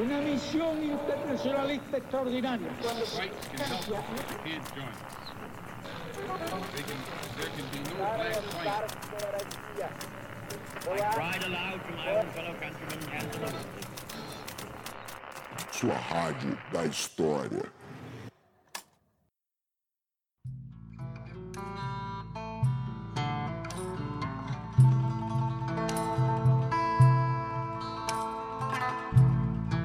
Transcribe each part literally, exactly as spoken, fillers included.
Uma missão internacionalista extraordinária. Sua rádio da história.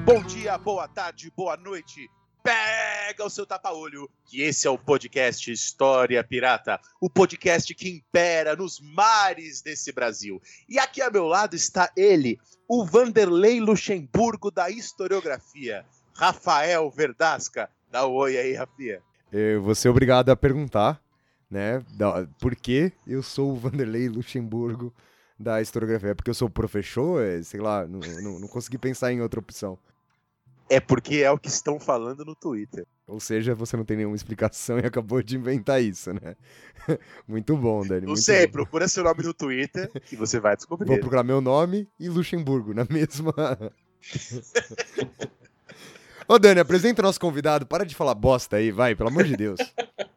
Bom dia, boa tarde, boa noite. Pega o seu tapa-olho, que esse é o podcast História Pirata, o podcast que impera nos mares desse Brasil. E aqui ao meu lado está ele, o Vanderlei Luxemburgo da historiografia, Rafael Verdasca. Dá um oi aí, Rafinha. Eu vou ser obrigado a perguntar, né, por que eu sou o Vanderlei Luxemburgo da historiografia? Porque eu sou professor? Sei lá, não, não, não consegui pensar em outra opção. É porque é o que estão falando no Twitter. Ou seja, você não tem nenhuma explicação e acabou de inventar isso, né? Muito bom, Dani. Não sei, bom. Procura seu nome no Twitter que você vai descobrir. Vou procurar meu nome e Luxemburgo, na mesma... Ô, Dani, apresenta o nosso convidado. Para de falar bosta aí, vai, pelo amor de Deus.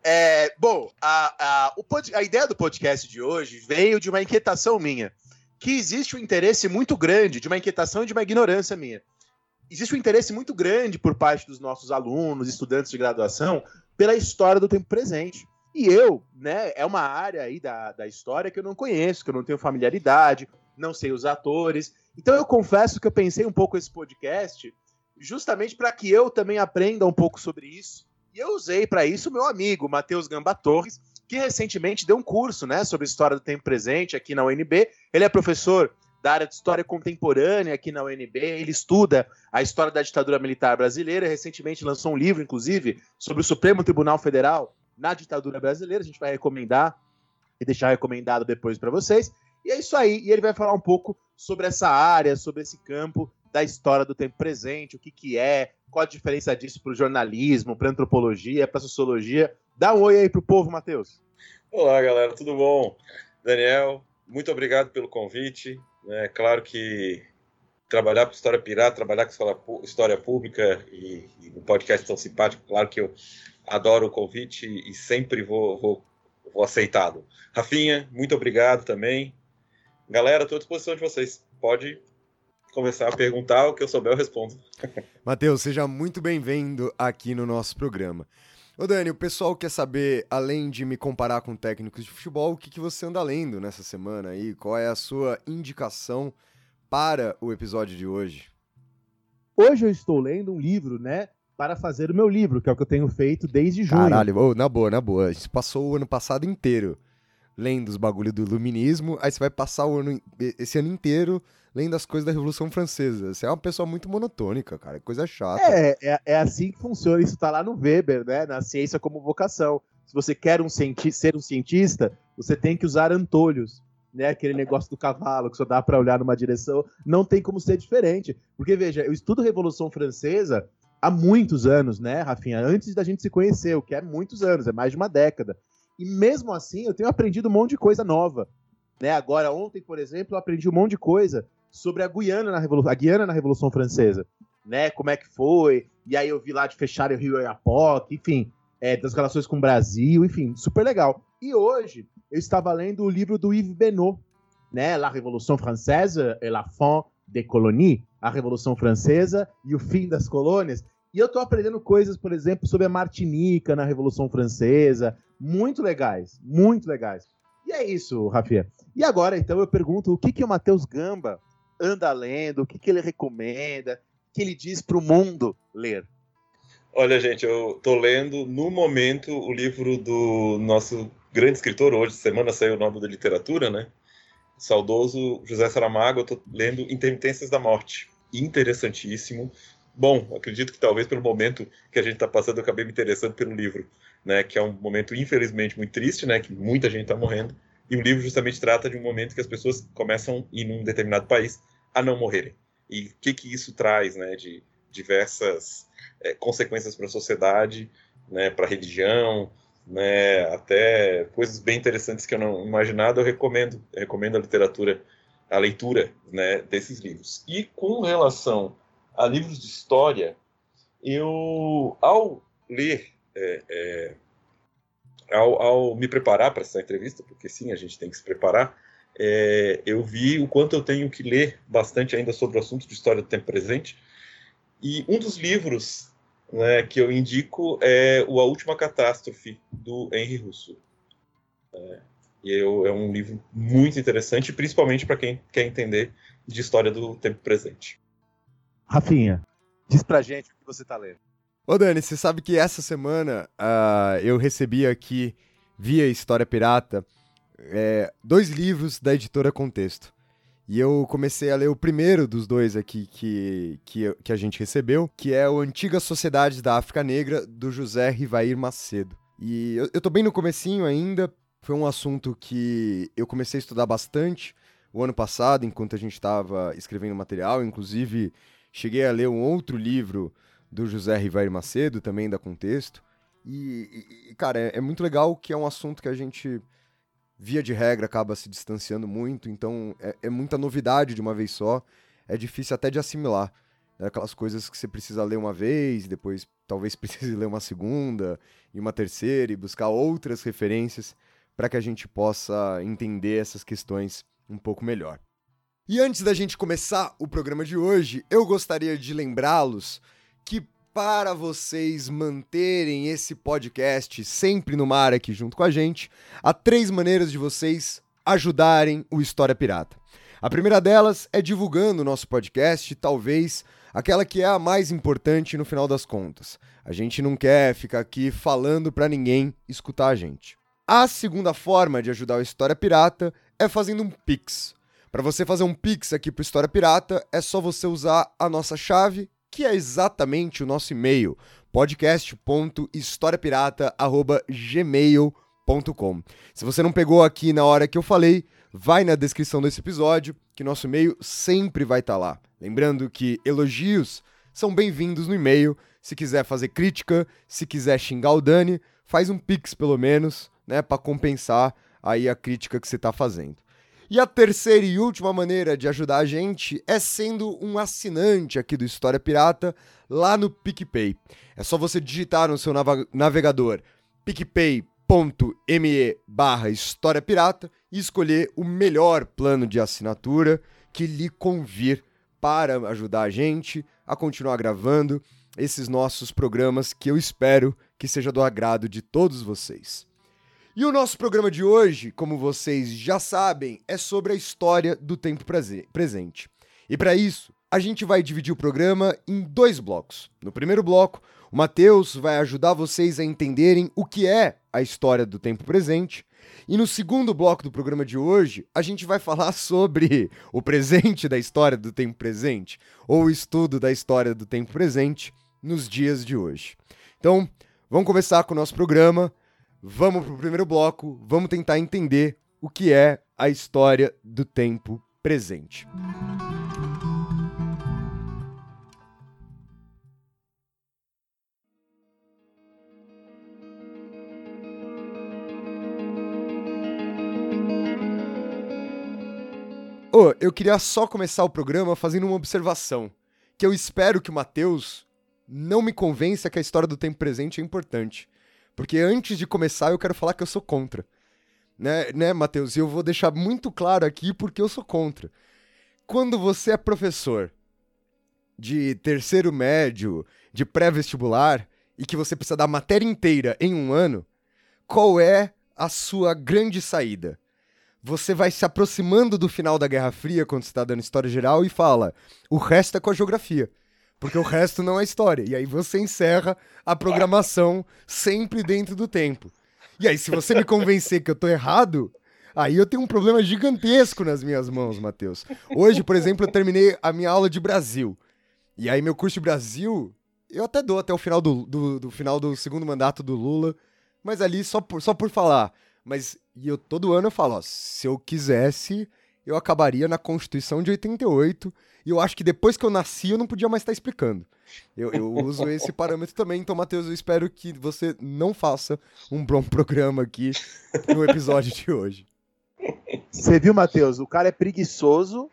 É, bom, a, a, o pod... a ideia do podcast de hoje veio de uma inquietação minha. Que existe um interesse muito grande, de uma inquietação e de uma ignorância minha. Existe um interesse muito grande por parte dos nossos alunos, estudantes de graduação, pela história do tempo presente. E eu, né, é uma área aí da, da história que eu não conheço, que eu não tenho familiaridade, não sei os atores. Então eu confesso que eu pensei um pouco esse podcast justamente para que eu também aprenda um pouco sobre isso. E eu usei para isso o meu amigo, Matheus Gamba Torres, que recentemente deu um curso, né, sobre história do tempo presente aqui na U N B. Ele é professor da área de História Contemporânea aqui na U N B, ele estuda a história da ditadura militar brasileira, recentemente lançou um livro, inclusive, sobre o Supremo Tribunal Federal na ditadura brasileira, a gente vai recomendar e deixar recomendado depois para vocês, e é isso aí, e ele vai falar um pouco sobre essa área, sobre esse campo da história do tempo presente, o que que é, qual a diferença disso para o jornalismo, para a antropologia, para a sociologia. Dá um oi aí pro povo, Matheus. Olá, galera, tudo bom? Daniel, muito obrigado pelo convite. É claro que trabalhar com História Pirata, trabalhar com História Pública e, e um podcast tão simpático, claro que eu adoro o convite e sempre vou, vou, vou aceitá-lo. Rafinha, muito obrigado também. Galera, estou à disposição de vocês. Pode começar a perguntar, o que eu souber eu respondo. Matheus, seja muito bem-vindo aqui no nosso programa. Ô Dani, o pessoal quer saber, além de me comparar com técnicos de futebol, o que, que você anda lendo nessa semana aí? Qual é a sua indicação para o episódio de hoje? Hoje eu estou lendo um livro, né, para fazer o meu livro, que é o que eu tenho feito desde junho. Caralho, oh, na boa, na boa. A gente passou o ano passado inteiro lendo os bagulhos do iluminismo, aí você vai passar o ano, esse ano inteiro lendo as coisas da Revolução Francesa. Você é uma pessoa muito monotônica, cara, coisa chata. É, é, é assim que funciona, isso tá lá no Weber, né, na Ciência como Vocação. Se você quer um cienti- ser um cientista, você tem que usar antolhos, né, aquele negócio do cavalo que só dá para olhar numa direção, não tem como ser diferente. Porque, veja, eu estudo Revolução Francesa há muitos anos, né, Rafinha, antes da gente se conhecer, o que é muitos anos, é mais de uma década. E mesmo assim, eu tenho aprendido um monte de coisa nova. Né? Agora, ontem, por exemplo, eu aprendi um monte de coisa sobre a Guiana na Revolução, a Guiana na Revolução Francesa. Né? Como é que foi? E aí eu vi lá de fechar o Rio Oiapoque, enfim, é, das relações com o Brasil, enfim, super legal. E hoje, eu estava lendo o livro do Yves Benoît, né? La Revolution Française et la fin des colonies, a Revolução Francesa e o fim das colônias. E eu estou aprendendo coisas, por exemplo, sobre a Martinica na Revolução Francesa. Muito legais, muito legais. E é isso, Rafinha. E agora, então, eu pergunto o que, que o Matheus Gamba anda lendo, o que, que ele recomenda, o que ele diz para o mundo ler. Olha, gente, eu estou lendo, no momento, o livro do nosso grande escritor. Hoje, semana, saiu o Nobel da Literatura, né? O saudoso José Saramago. Eu estou lendo Intermitências da Morte. Interessantíssimo. Bom, acredito que talvez pelo momento que a gente está passando, eu acabei me interessando pelo livro, né, que é um momento, infelizmente, muito triste, né, que muita gente está morrendo, e o livro justamente trata de um momento que as pessoas começam, em um determinado país, a não morrerem. E o que, que isso traz, né, de diversas é, consequências para a sociedade, né, para a religião, né, até coisas bem interessantes que eu não imaginava. Eu recomendo, eu recomendo a literatura, a leitura, né, desses livros. E com relação a livros de história, eu, ao ler, é, é, ao, ao me preparar para essa entrevista, porque sim, a gente tem que se preparar, é, eu vi o quanto eu tenho que ler bastante ainda sobre o assunto de história do tempo presente, e um dos livros, né, que eu indico é o A Última Catástrofe, do Henry Rousso. É, eu, é um livro muito interessante, principalmente para quem quer entender de história do tempo presente. Rafinha, diz pra gente o que você tá lendo. Ô Dani, você sabe que essa semana uh, eu recebi aqui, via História Pirata, é, dois livros da editora Contexto. E eu comecei a ler o primeiro dos dois aqui que, que, que a gente recebeu, que é o Antiga Sociedade da África Negra, do José Rivair Macedo. E eu, eu tô bem no comecinho ainda, foi um assunto que eu comecei a estudar bastante o ano passado, enquanto a gente estava escrevendo material, inclusive cheguei a ler um outro livro do José Rivair Macedo, também da Contexto, e, e cara, é, é muito legal que é um assunto que a gente, via de regra, acaba se distanciando muito, então é, é muita novidade de uma vez só, é difícil até de assimilar, né? Aquelas coisas que você precisa ler uma vez, depois talvez precise ler uma segunda, e uma terceira, e buscar outras referências para que a gente possa entender essas questões um pouco melhor. E antes da gente começar o programa de hoje, eu gostaria de lembrá-los que, para vocês manterem esse podcast sempre no mar aqui junto com a gente, há três maneiras de vocês ajudarem o História Pirata. A primeira delas é divulgando o nosso podcast, talvez aquela que é a mais importante no final das contas. A gente não quer ficar aqui falando para ninguém escutar a gente. A segunda forma de ajudar o História Pirata é fazendo um Pix. Para você fazer um Pix aqui para o História Pirata, é só você usar a nossa chave, que é exatamente o nosso e-mail, podcast ponto historiapirata arroba gmail ponto com. Se você não pegou aqui na hora que eu falei, vai na descrição desse episódio, que nosso e-mail sempre vai estar lá. Lembrando que elogios são bem-vindos no e-mail. Se quiser fazer crítica, se quiser xingar o Dani, faz um pix pelo menos, né, para compensar aí a crítica que você está fazendo. E a terceira e última maneira de ajudar a gente é sendo um assinante aqui do História Pirata lá no PicPay. É só você digitar no seu navegador picpay.me barra História Pirata e escolher o melhor plano de assinatura que lhe convir para ajudar a gente a continuar gravando esses nossos programas que eu espero que seja do agrado de todos vocês. E o nosso programa de hoje, como vocês já sabem, é sobre a história do tempo presente. E para isso, a gente vai dividir o programa em dois blocos. No primeiro bloco, o Matheus vai ajudar vocês a entenderem o que é a história do tempo presente. E no segundo bloco do programa de hoje, a gente vai falar sobre o presente da história do tempo presente, ou o estudo da história do tempo presente nos dias de hoje. Então, vamos começar com o nosso programa. Vamos para o primeiro bloco, vamos tentar entender o que é a história do tempo presente. Oh, eu queria só começar o programa fazendo uma observação, que eu espero que o Matheus não me convença que a história do tempo presente é importante. Porque antes de começar, eu quero falar que eu sou contra. Né, né Matheus? E eu vou deixar muito claro aqui porque eu sou contra. Quando você é professor de terceiro médio, de pré-vestibular, e que você precisa dar a matéria inteira em um ano, qual é a sua grande saída? Você vai se aproximando do final da Guerra Fria, quando você está dando História Geral, e fala, o resto é com a geografia. Porque o resto não é história. E aí você encerra a programação sempre dentro do tempo. E aí, se você me convencer que eu tô errado, aí eu tenho um problema gigantesco nas minhas mãos, Matheus. Hoje, por exemplo, eu terminei a minha aula de Brasil. E aí, meu curso de Brasil, eu até dou até o final do, do, do, final do segundo mandato do Lula. Mas ali, só por, só por falar. Mas e eu, todo ano eu falo, ó, se eu quisesse, eu acabaria na Constituição de oitenta e oito, e eu acho que depois que eu nasci eu não podia mais estar explicando. Eu, eu uso esse parâmetro também, então, Matheus, eu espero que você não faça um bom programa aqui no episódio de hoje. Você viu, Matheus? O cara é preguiçoso,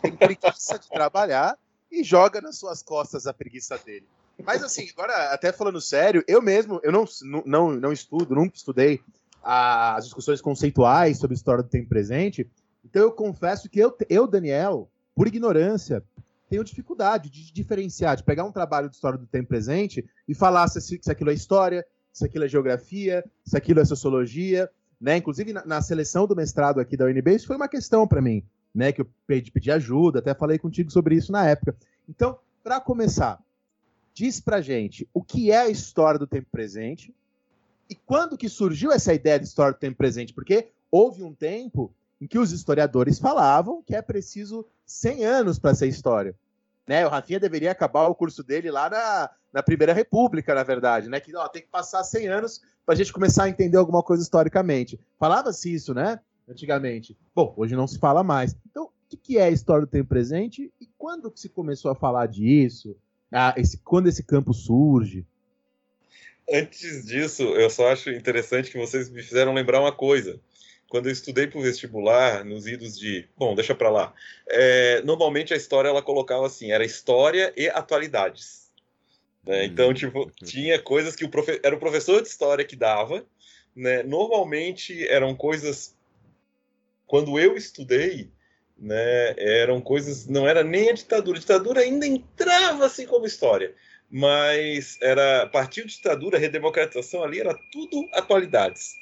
tem preguiça de trabalhar, e joga nas suas costas a preguiça dele. Mas assim, agora até falando sério, eu mesmo, eu não, não, não estudo, nunca estudei as discussões conceituais sobre a história do tempo presente, então eu confesso que eu, eu Daniel, por ignorância, tenho dificuldade de diferenciar, de pegar um trabalho de história do tempo presente e falar se, se aquilo é história, se aquilo é geografia, se aquilo é sociologia, né? Inclusive na, na seleção do mestrado aqui da U N B, isso foi uma questão para mim, né? Que eu pedi, pedi ajuda, até falei contigo sobre isso na época. Então, para começar, diz pra gente o que é a história do tempo presente e quando que surgiu essa ideia de história do tempo presente, porque houve um tempo em que os historiadores falavam que é preciso cem anos para ser história. Né? O Rafinha deveria acabar o curso dele lá na, na Primeira República, na verdade, né? Que ó, tem que passar cem anos para a gente começar a entender alguma coisa historicamente. Falava-se isso, né? Antigamente. Bom, hoje não se fala mais. Então, o que é a história do tempo presente e quando que se começou a falar disso? Ah, esse, quando esse campo surge? Antes disso, eu só acho interessante que vocês me fizeram lembrar uma coisa. Quando eu estudei para o vestibular, nos idos de... Bom, deixa para lá. É, normalmente a história ela colocava assim, era história e atualidades. Né? Então, tipo, tinha coisas que o profe... era o professor de história que dava. Né? Normalmente eram coisas... Quando eu estudei, né, eram coisas... Não era nem a ditadura. A ditadura ainda entrava assim como história. Mas era... Partiu de ditadura, redemocratização ali, era tudo atualidades.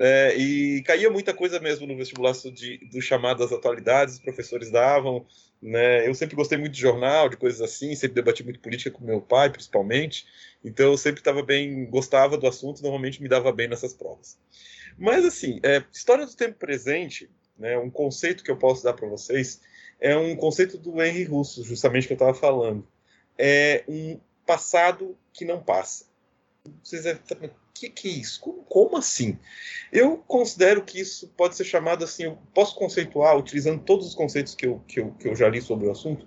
É, e caía muita coisa mesmo no vestibular de, do chamado das atualidades, os professores davam, né? Eu sempre gostei muito de jornal, de coisas assim, sempre debati muito política com meu pai, principalmente, então eu sempre estava bem, gostava do assunto, normalmente me dava bem nessas provas. Mas assim, é, história do tempo presente, né, um conceito que eu posso dar para vocês, é um conceito do Henry Rousso, justamente que eu estava falando, é um passado que não passa. Vocês devem... O que, que é isso? Como, como assim? Eu considero que isso pode ser chamado assim, eu posso conceituar, utilizando todos os conceitos que eu, que eu, que eu já li sobre o assunto,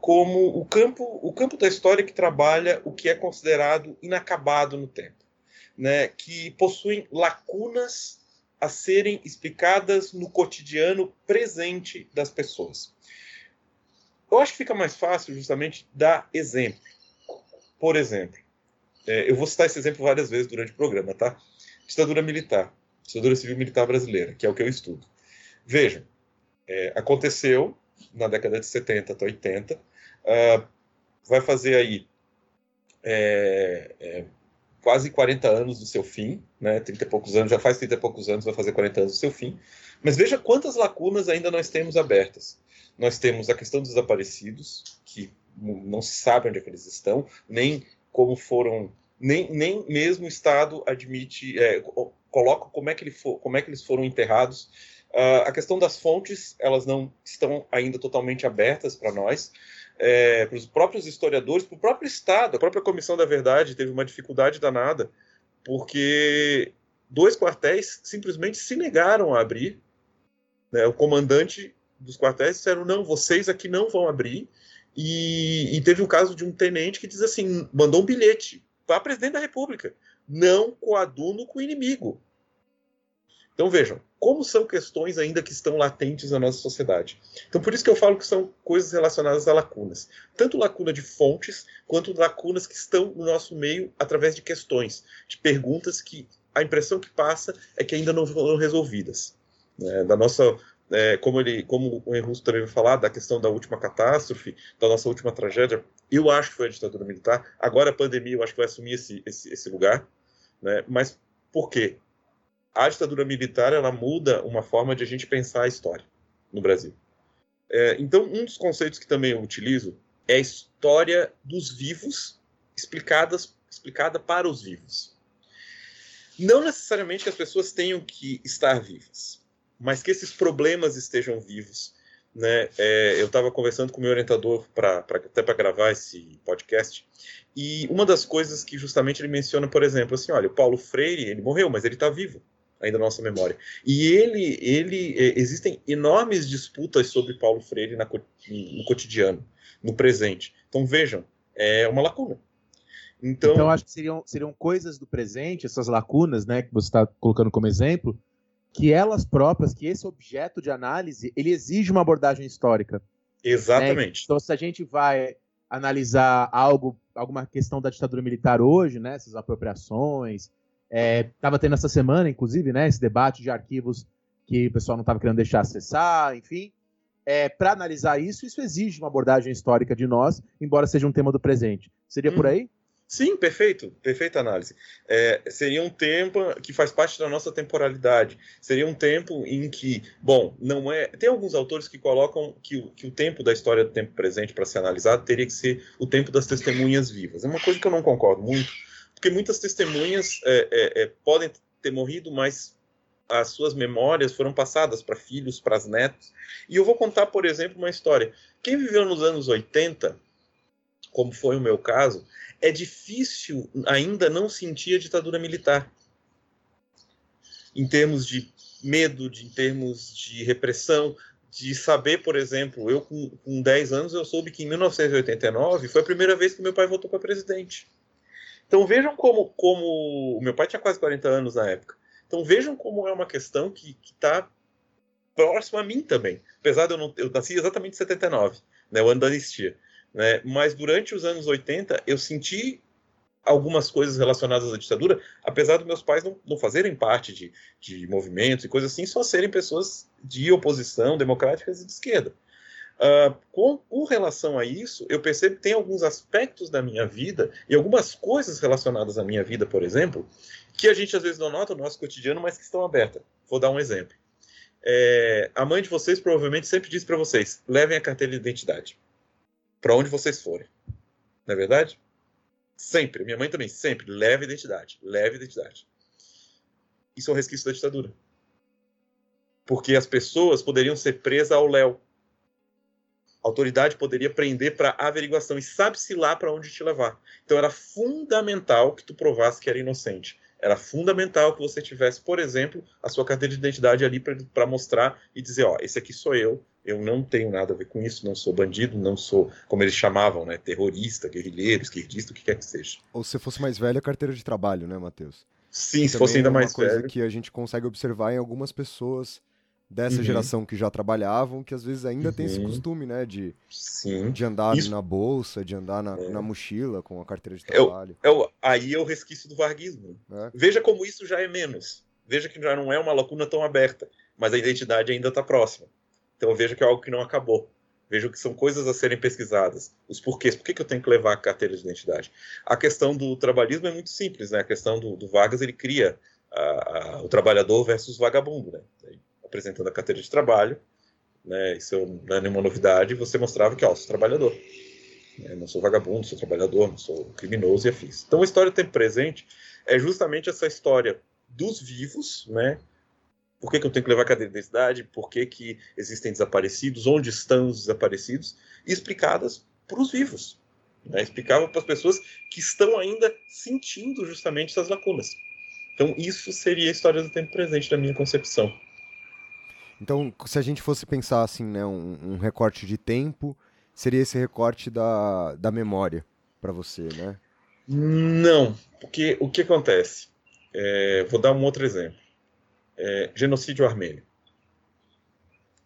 como o campo, o campo da história que trabalha o que é considerado inacabado no tempo, né? Que possuem lacunas a serem explicadas no cotidiano presente das pessoas. Eu acho que fica mais fácil justamente dar exemplo. Por exemplo, eu vou citar esse exemplo várias vezes durante o programa, tá? Ditadura militar, ditadura civil-militar brasileira, que é o que eu estudo. Vejam, é, aconteceu na década de setenta até oitenta, uh, vai fazer aí é, é, quase quarenta anos do seu fim, né? trinta e poucos anos, já faz trinta e poucos anos, vai fazer quarenta anos do seu fim. Mas veja quantas lacunas ainda nós temos abertas. Nós temos a questão dos desaparecidos, que não se sabe onde é que eles estão, nem... como foram, nem, nem mesmo o Estado admite, é, coloca como é, que ele for, como é que eles foram enterrados. Uh, a questão das fontes, elas não estão ainda totalmente abertas para nós, é, para os próprios historiadores, para o próprio Estado. A própria Comissão da Verdade teve uma dificuldade danada, porque dois quartéis simplesmente se negaram a abrir, né? O comandante dos quartéis disseram, não, vocês aqui não vão abrir. E, e teve um caso de um tenente que diz assim, mandou um bilhete para a presidente da República, não coaduno com o inimigo. Então vejam, como são questões ainda que estão latentes na nossa sociedade. Então por isso que eu falo que são coisas relacionadas a lacunas. Tanto lacuna de fontes, quanto lacunas que estão no nosso meio através de questões, de perguntas que a impressão que passa é que ainda não foram resolvidas. Né? Da nossa... É, como, ele, como o Henry Rousso também vai falar, da questão da última catástrofe, da nossa última tragédia, eu acho que foi a ditadura militar. Agora a pandemia, eu acho que vai assumir esse, esse, esse lugar. Né? Mas por quê? A ditadura militar, ela muda uma forma de a gente pensar a história no Brasil. É, então, um dos conceitos que também eu utilizo é a história dos vivos explicadas, explicada para os vivos. Não necessariamente que as pessoas tenham que estar vivas, mas que esses problemas estejam vivos. Né? É, eu estava conversando com o meu orientador pra, pra, até para gravar esse podcast, e uma das coisas que justamente ele menciona, por exemplo, assim, olha, o Paulo Freire, ele morreu, mas ele está vivo, ainda na nossa memória. E ele, ele existem enormes disputas sobre Paulo Freire na, no cotidiano, no presente. Então, vejam, é uma lacuna. Então, então acho que seriam, seriam coisas do presente, essas lacunas, né, que você está colocando como exemplo, que elas próprias, que esse objeto de análise, ele exige uma abordagem histórica. Exatamente. Né? Então, se a gente vai analisar algo, alguma questão da ditadura militar hoje, né, essas apropriações, estava é, tendo essa semana, inclusive, né, esse debate de arquivos que o pessoal não estava querendo deixar acessar, enfim, é, para analisar isso, isso exige uma abordagem histórica de nós, embora seja um tema do presente. Seria hum. por aí? Sim, perfeito, perfeita análise. É, seria um tempo que faz parte da nossa temporalidade. Seria um tempo em que, bom, não é... Tem alguns autores que colocam que o, que o tempo da história do tempo presente para ser analisado teria que ser o tempo das testemunhas vivas. É uma coisa que eu não concordo muito, porque muitas testemunhas é, é, é, podem ter morrido, mas as suas memórias foram passadas para filhos, para as netos. E eu vou contar, por exemplo, uma história. Quem viveu nos anos oitenta, como foi o meu caso, é difícil ainda não sentir a ditadura militar. Em termos de medo, de, em termos de repressão, de saber, por exemplo, eu com, com dez anos, eu soube que em mil novecentos e oitenta e nove foi a primeira vez que meu pai votou para presidente. Então vejam como, como... Meu pai tinha quase quarenta anos na época. Então vejam como é uma questão que está próxima a mim também. Apesar de eu não... Eu nasci exatamente em setenta e nove, né, o ano da anistia. Né? Mas durante os anos oitenta eu senti algumas coisas relacionadas à ditadura, apesar dos meus pais não, não fazerem parte de, de movimentos e coisas assim, só serem pessoas de oposição, democráticas e de esquerda. Uh, com, com relação a isso, eu percebo que tem alguns aspectos da minha vida e algumas coisas relacionadas à minha vida, por exemplo, que a gente às vezes não nota no nosso cotidiano, mas que estão abertas. Vou dar um exemplo. É, a mãe de vocês provavelmente sempre disse para vocês, levem a carteira de identidade para onde vocês forem. Não é verdade? Sempre. Minha mãe também, sempre. Leve identidade. Leve identidade. Isso é um resquício da ditadura. Porque as pessoas poderiam ser presas ao léu. A autoridade poderia prender para averiguação. E sabe-se lá para onde te levar. Então era fundamental que tu provasse que era inocente. Era fundamental que você tivesse, por exemplo, a sua carteira de identidade ali para mostrar e dizer, ó, esse aqui sou eu, eu não tenho nada a ver com isso, não sou bandido, não sou, como eles chamavam, né, terrorista, guerrilheiro, esquerdista, o que quer que seja. Ou se fosse mais velho, a carteira de trabalho, né, Matheus? Sim, que se fosse ainda é mais velho. É uma coisa que a gente consegue observar em algumas pessoas dessa uhum. geração que já trabalhavam, que às vezes ainda uhum. tem esse costume, né, de, Sim. de andar Isso. na bolsa, de andar na, é. na mochila com a carteira de trabalho. É o, é o, aí é o resquício do varguismo. É. Veja como isso já é menos. Veja que já não é uma lacuna tão aberta, mas a identidade ainda está próxima. Então veja que é algo que não acabou. Veja que são coisas a serem pesquisadas. Os porquês. Por que, que eu tenho que levar a carteira de identidade? A questão do trabalhismo é muito simples, né? A questão do, do Vargas, ele cria a, a, o trabalhador versus o vagabundo, né? Apresentando a carteira de trabalho, né, isso não é nenhuma novidade, você mostrava que, ó, sou trabalhador, né, não sou vagabundo, sou trabalhador, não sou criminoso e afins. Então a história do tempo presente é justamente essa história dos vivos, né, por que, que eu tenho que levar a carteira de identidade, por que, que existem desaparecidos, onde estão os desaparecidos, explicadas para os vivos, né, explicava para as pessoas que estão ainda sentindo justamente essas lacunas. Então isso seria a história do tempo presente, na minha concepção. Então, se a gente fosse pensar assim, né, um, um recorte de tempo, seria esse recorte da, da memória para você, né? Não, porque o que acontece? É, vou dar um outro exemplo. É, genocídio armênio.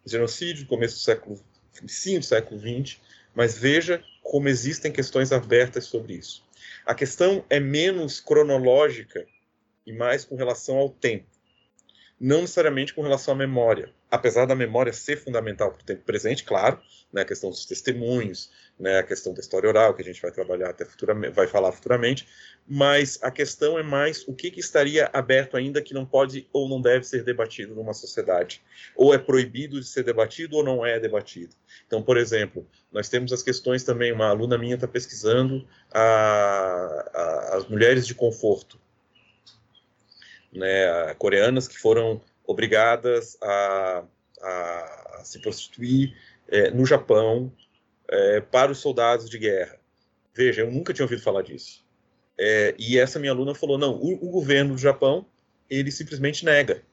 Genocídio, começo do século, sim, do século vinte, mas veja como existem questões abertas sobre isso. A questão é menos cronológica e mais com relação ao tempo. Não necessariamente com relação à memória, apesar da memória ser fundamental para o tempo presente, claro, né, a questão dos testemunhos, né, a questão da história oral, que a gente vai trabalhar até futuramente, vai falar futuramente, mas a questão é mais o que, que estaria aberto ainda que não pode ou não deve ser debatido numa sociedade, ou é proibido de ser debatido ou não é debatido. Então, por exemplo, nós temos as questões também, uma aluna minha está pesquisando a, a, as mulheres de conforto, né, coreanas que foram obrigadas a, a, a se prostituir é, no Japão é, para os soldados de guerra. Veja, eu nunca tinha ouvido falar disso. É, e essa minha aluna falou, não, o, o governo do Japão, ele simplesmente nega.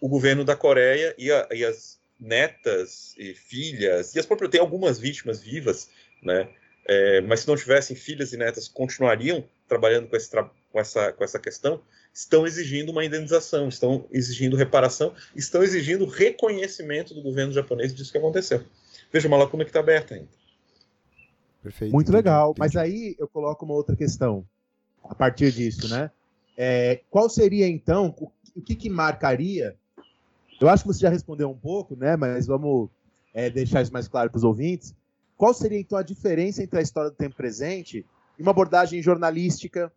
O governo da Coreia e, a, e as netas e filhas, e as próprias, tem algumas vítimas vivas, né, é, mas se não tivessem filhas e netas, continuariam trabalhando com, esse tra- com, essa, com essa questão, estão exigindo uma indenização, estão exigindo reparação, estão exigindo reconhecimento do governo japonês disso que aconteceu. Veja, uma lacuna que está aberta ainda. Perfeito. Muito entendi, legal. Entendi. Mas aí eu coloco uma outra questão a partir disso, né? É, qual seria, então, o que, que marcaria? Eu acho que você já respondeu um pouco, né? Mas vamos é, deixar isso mais claro para os ouvintes. Qual seria, então, a diferença entre a história do tempo presente e uma abordagem jornalística,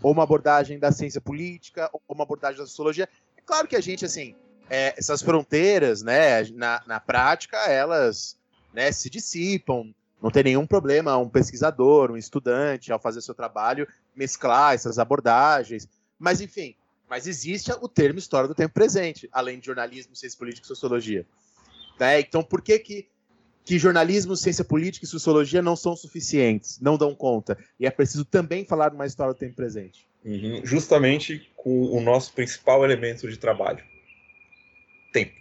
ou uma abordagem da ciência política, ou uma abordagem da sociologia? É claro que a gente, assim, é, essas fronteiras, né, na, na prática, elas, né, se dissipam. Não tem nenhum problema um pesquisador, um estudante, ao fazer seu trabalho, mesclar essas abordagens. Mas, enfim, mas existe o termo história do tempo presente, além de jornalismo, ciência política e sociologia. Né? Então, por que, que, que jornalismo, ciência política e sociologia não são suficientes, não dão conta? E é preciso também falar de uma história do tempo presente. Uhum. Justamente com o nosso principal elemento de trabalho. Tempo.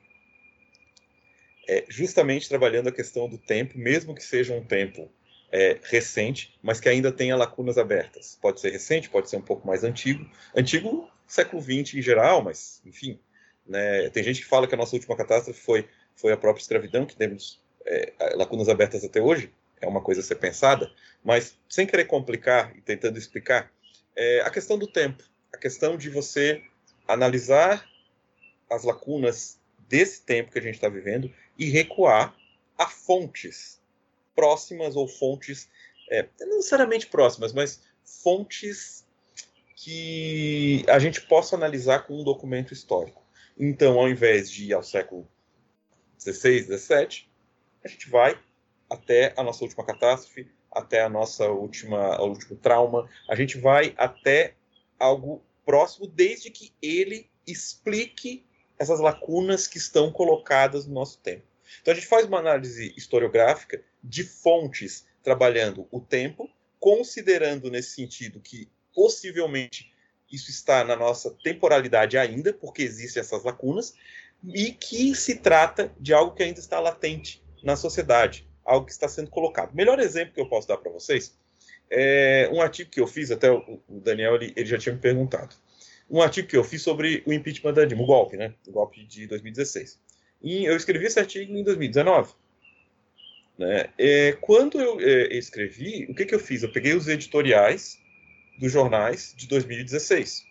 É, justamente trabalhando a questão do tempo, mesmo que seja um tempo é, recente, mas que ainda tenha lacunas abertas. Pode ser recente, pode ser um pouco mais antigo. Antigo, século vinte em geral, mas, enfim. Né, tem gente que fala que a nossa última catástrofe foi, foi a própria escravidão, que temos é, lacunas abertas até hoje. É uma coisa a ser pensada. Mas, sem querer complicar e tentando explicar, é, a questão do tempo, a questão de você analisar as lacunas desse tempo que a gente está vivendo e recuar a fontes próximas ou fontes, é, não necessariamente próximas, mas fontes que a gente possa analisar com um documento histórico. Então, ao invés de ir ao século dezesseis, dezessete, a gente vai até a nossa última catástrofe, até a nossa última, o último trauma, a gente vai até algo próximo, desde que ele explique essas lacunas que estão colocadas no nosso tempo. Então, a gente faz uma análise historiográfica de fontes, trabalhando o tempo, considerando nesse sentido que, possivelmente, isso está na nossa temporalidade ainda, porque existem essas lacunas, e que se trata de algo que ainda está latente na sociedade, algo que está sendo colocado. O melhor exemplo que eu posso dar para vocês é um artigo que eu fiz, até o Daniel ele, ele já tinha me perguntado, um artigo que eu fiz sobre o impeachment da Dilma, o golpe, né? O golpe de dois mil e dezesseis. E eu escrevi esse artigo em dois mil e dezenove. Né? É, quando eu é, escrevi, o que, que eu fiz? Eu peguei os editoriais dos jornais de dois mil e dezesseis.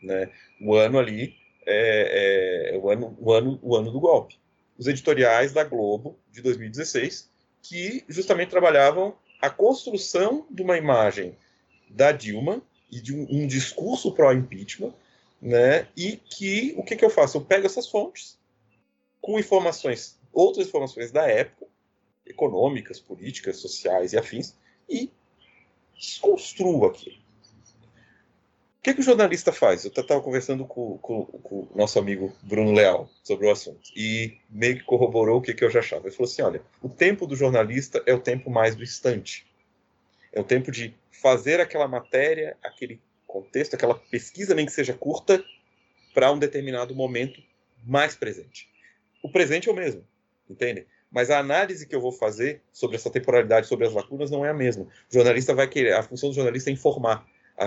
Né? O ano ali, é, é, o, ano, o, ano, o ano do golpe. Os editoriais da Globo de dois mil e dezesseis, que justamente trabalhavam a construção de uma imagem da Dilma e de um, um discurso pró-impeachment, né? E que, o que, que eu faço? Eu pego essas fontes com informações, outras informações da época, econômicas, políticas, sociais e afins, e desconstruo aquilo. O que, que o jornalista faz? Eu estava conversando com, com, com o nosso amigo Bruno Leal sobre o assunto, e meio que corroborou o que, que eu já achava. Ele falou assim, olha, o tempo do jornalista é o tempo mais do instante. É o tempo de fazer aquela matéria, aquele contexto, aquela pesquisa, nem que seja curta, para um determinado momento mais presente. O presente é o mesmo, entende? Mas a análise que eu vou fazer sobre essa temporalidade, sobre as lacunas, não é a mesma. O jornalista vai querer, a função do jornalista é informar, a,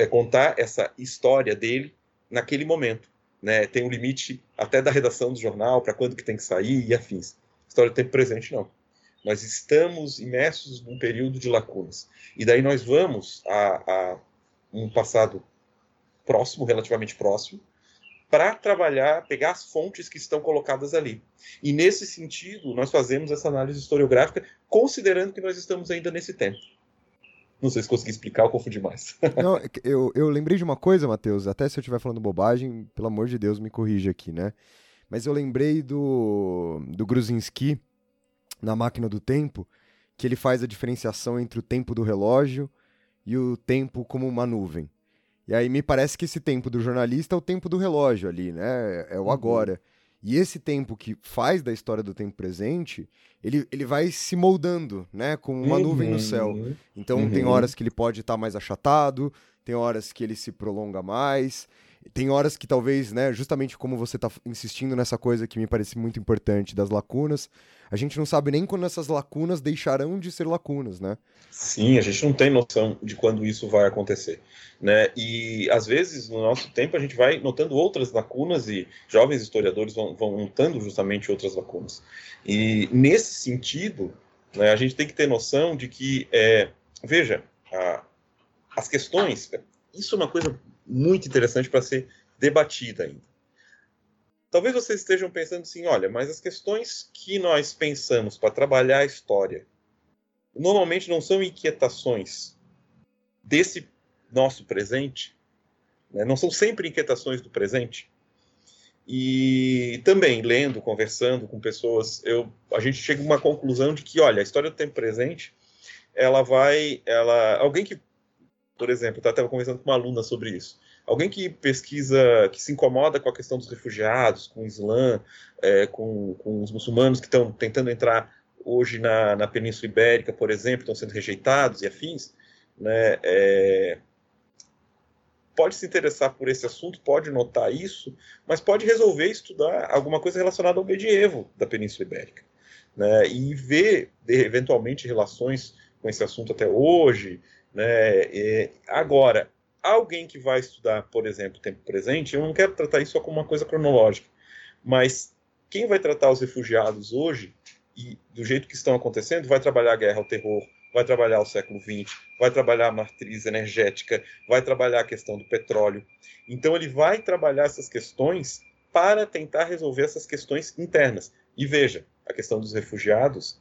é contar essa história dele naquele momento. Né? Tem um limite até da redação do jornal, para quando que tem que sair e afins. História do tempo presente, não. Nós estamos imersos num período de lacunas. E daí nós vamos a, a um passado próximo, relativamente próximo, para trabalhar, pegar as fontes que estão colocadas ali. E nesse sentido, nós fazemos essa análise historiográfica, considerando que nós estamos ainda nesse tempo. Não sei se consegui explicar, eu confundi mais. Não, eu, eu lembrei de uma coisa, Matheus, até se eu estiver falando bobagem, pelo amor de Deus, me corrija aqui, né? Mas eu lembrei do, do Gruzinski, na Máquina do Tempo, que ele faz a diferenciação entre o tempo do relógio e o tempo como uma nuvem. E aí me parece que esse tempo do jornalista é o tempo do relógio ali, né? É o agora. E esse tempo que faz da história do tempo presente, ele, ele vai se moldando, né? Como uma uhum. nuvem no céu. Então uhum. tem horas que ele pode estar mais achatado, tem horas que ele se prolonga mais. Tem horas que talvez, né, justamente como você está insistindo nessa coisa que me parece muito importante, das lacunas, a gente não sabe nem quando essas lacunas deixarão de ser lacunas, né? Sim, a gente não tem noção de quando isso vai acontecer, né? E, às vezes, no nosso tempo, a gente vai notando outras lacunas e jovens historiadores vão, vão notando justamente outras lacunas. E, nesse sentido, né, a gente tem que ter noção de que, é, veja, a, as questões... Isso é uma coisa muito interessante para ser debatida ainda. Talvez vocês estejam pensando assim, olha, mas as questões que nós pensamos para trabalhar a história normalmente não são inquietações desse nosso presente, né? Não são sempre inquietações do presente. E também, lendo, conversando com pessoas, eu, a gente chega a uma conclusão de que, olha, a história do tempo presente, ela vai... Ela, alguém que... Por exemplo, eu estava conversando com uma aluna sobre isso. Alguém que pesquisa, que se incomoda com a questão dos refugiados, com o Islã, é, com, com os muçulmanos que estão tentando entrar hoje na, na Península Ibérica, por exemplo, estão sendo rejeitados e afins, né, é, pode se interessar por esse assunto, pode notar isso, mas pode resolver estudar alguma coisa relacionada ao medievo da Península Ibérica, né, e ver, eventualmente, relações com esse assunto até hoje, né? E agora, alguém que vai estudar, por exemplo, o tempo presente, eu não quero tratar isso só como uma coisa cronológica, mas quem vai tratar os refugiados hoje, e do jeito que estão acontecendo, vai trabalhar a guerra ao terror, vai trabalhar o século vinte, vai trabalhar a matriz energética, vai trabalhar a questão do petróleo. Então ele vai trabalhar essas questões para tentar resolver essas questões internas. E veja, a questão dos refugiados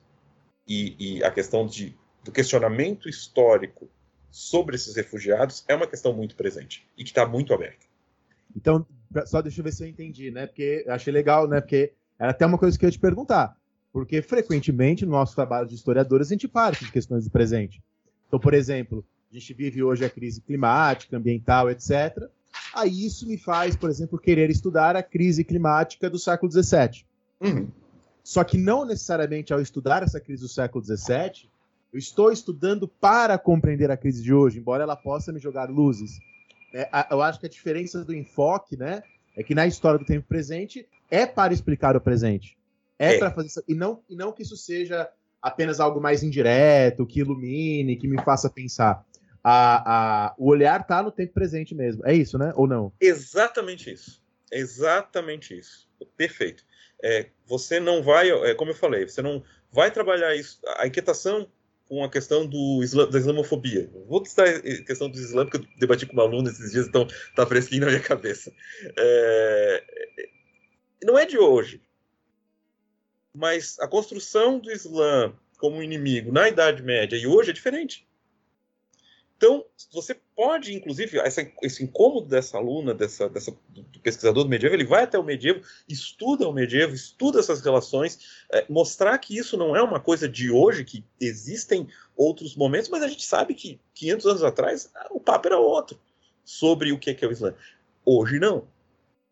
e, e a questão de, do questionamento histórico sobre esses refugiados é uma questão muito presente e que está muito aberta. Então, só deixa eu ver se eu entendi, né? Porque eu achei legal, né? Porque era até uma coisa que eu ia te perguntar. Porque, frequentemente, no nosso trabalho de historiadores, a gente parte de questões do presente. Então, por exemplo, a gente vive hoje a crise climática, ambiental, etcétera. Aí isso me faz, por exemplo, querer estudar a crise climática do século dezessete. Uhum. Só que não necessariamente ao estudar essa crise do século dezessete... Eu estou estudando para compreender a crise de hoje, embora ela possa me jogar luzes. É, a, eu acho que a diferença do enfoque, né, é que na história do tempo presente é para explicar o presente. É, é. Para fazer isso. E não, e não que isso seja apenas algo mais indireto, que ilumine, que me faça pensar. A, a, o olhar está no tempo presente mesmo. É isso, né? Ou não? Exatamente isso. Exatamente isso. Perfeito. É, você não vai, é, como eu falei, você não vai trabalhar isso. A inquietação com a questão do islam, da islamofobia. Vou citar a questão do Islã, porque eu debati com uma aluna esses dias, então está fresquinho na minha cabeça. É... Não é de hoje, mas a construção do Islã como inimigo na Idade Média e hoje é diferente. Então, você pode, inclusive, essa, esse incômodo dessa aluna, dessa, dessa, do pesquisador do medievo, ele vai até o medievo, estuda o medievo, estuda essas relações, é, mostrar que isso não é uma coisa de hoje, que existem outros momentos, mas a gente sabe que quinhentos anos atrás o papo era outro sobre o que é, que é o Islã. Hoje não.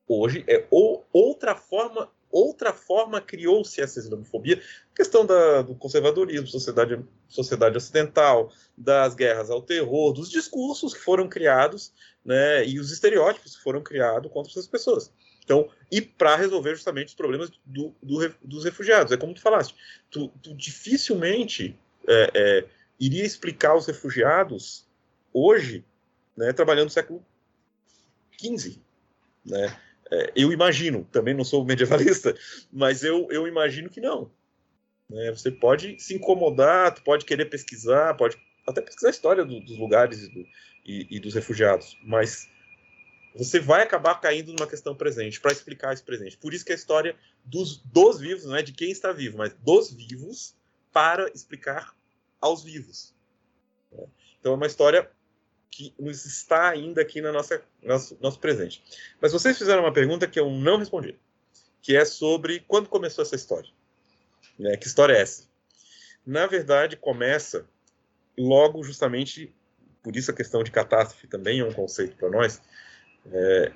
Hoje é ou, outra forma, outra forma criou-se essa islamofobia, questão da, do conservadorismo, sociedade, sociedade ocidental, das guerras ao terror, dos discursos que foram criados, né, e os estereótipos que foram criados contra essas pessoas. Então, e para resolver justamente os problemas do, do, dos refugiados. É como tu falaste, tu, tu dificilmente é, é, iria explicar os refugiados hoje, né, trabalhando no século quinze, né? É, eu imagino, também não sou medievalista, mas eu, eu imagino que não. É, você pode se incomodar, pode querer pesquisar, pode até pesquisar a história do, dos lugares e, do, e, e dos refugiados, mas você vai acabar caindo numa questão presente, para explicar esse presente. Por isso que a história dos, dos vivos, não é de quem está vivo, mas dos vivos, para explicar aos vivos. É, então é uma história que nos está ainda aqui no nosso, nosso presente. Mas vocês fizeram uma pergunta que eu não respondi, que é sobre quando começou essa história. Né? Que história é essa? Na verdade, começa logo justamente, por isso a questão de catástrofe também é um conceito para nós, é,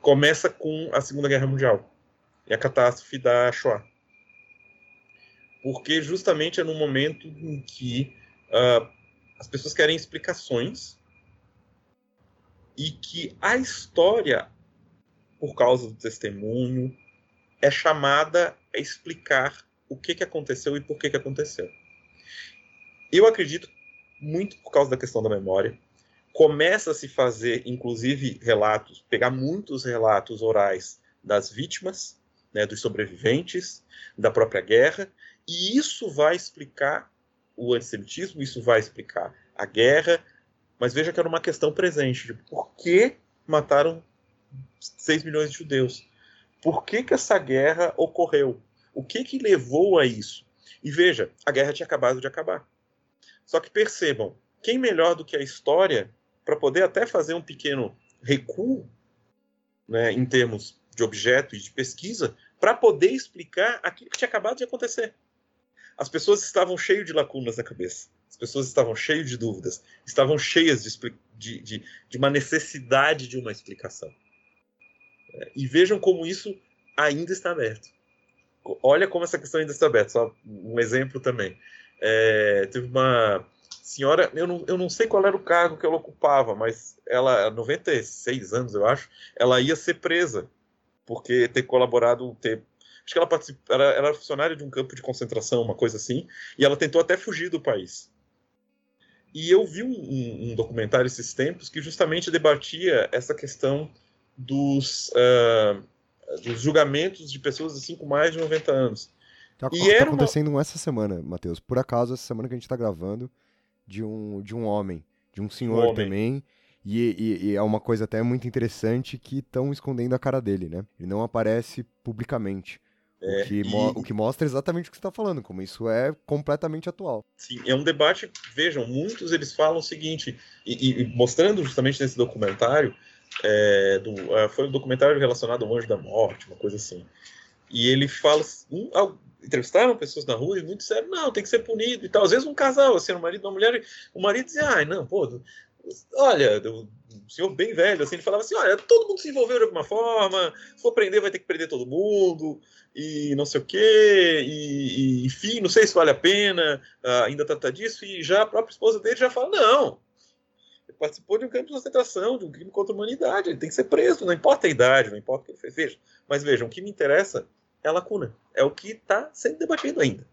começa com a Segunda Guerra Mundial e a catástrofe da Shoah. Porque justamente é no momento em que uh, as pessoas querem explicações e que a história por causa do testemunho, é chamada a explicar o que, que aconteceu e por que, que aconteceu. Eu acredito, muito por causa da questão da memória, começa a se fazer, inclusive, relatos, pegar muitos relatos orais das vítimas, né, dos sobreviventes, da própria guerra, e isso vai explicar o antissemitismo, isso vai explicar a guerra, mas veja que era uma questão presente, de por que mataram seis milhões de judeus? Por que que essa guerra ocorreu? O que que levou a isso? E veja, a guerra tinha acabado de acabar. Só que percebam, quem melhor do que a história, para poder até fazer um pequeno recuo, né, em termos de objeto e de pesquisa, para poder explicar aquilo que tinha acabado de acontecer. As pessoas estavam cheias de lacunas na cabeça. As pessoas estavam cheias de dúvidas. Estavam cheias de, de, de, de uma necessidade de uma explicação. E vejam como isso ainda está aberto. Olha como essa questão ainda está aberta. Só um exemplo também. É, teve uma senhora, eu não, eu não sei qual era o cargo que ela ocupava, mas ela, noventa e seis anos, eu acho, ela ia ser presa porque ter colaborado, ter... Acho que ela participou, era, era funcionária de um campo de concentração, uma coisa assim, e ela tentou até fugir do país. E eu vi um, um, um documentário esses tempos que justamente debatia essa questão dos, uh, dos julgamentos de pessoas assim com mais de noventa anos. Tá, e tá acontecendo uma... essa semana, Matheus, por acaso, essa semana que a gente tá gravando, de um, de um homem, de um senhor um homem. também... E, e, e é uma coisa até muito interessante que estão escondendo a cara dele, né? Ele não aparece publicamente. É, o, que e... mo- o que mostra exatamente o que você está falando, como isso é completamente atual. Sim, é um debate, vejam, muitos eles falam o seguinte, e, e mostrando justamente nesse documentário, é, do, foi um documentário relacionado ao Anjo da Morte, uma coisa assim, e ele fala, um, entrevistaram pessoas na rua e muitos disseram, não, tem que ser punido e tal. Às vezes um casal, assim, um marido e uma mulher, o marido dizia, ai, não, pô... Olha, o senhor bem velho, assim, ele falava assim, olha, todo mundo se envolveu de alguma forma, se for prender vai ter que prender todo mundo, e não sei o quê, e, e enfim, não sei se vale a pena uh, ainda tratar disso, e já a própria esposa dele já fala, não, ele participou de um crime de concentração, de um crime contra a humanidade, ele tem que ser preso, não importa a idade, não importa o que ele fez, veja, mas vejam, o que me interessa é a lacuna, é o que está sendo debatido ainda,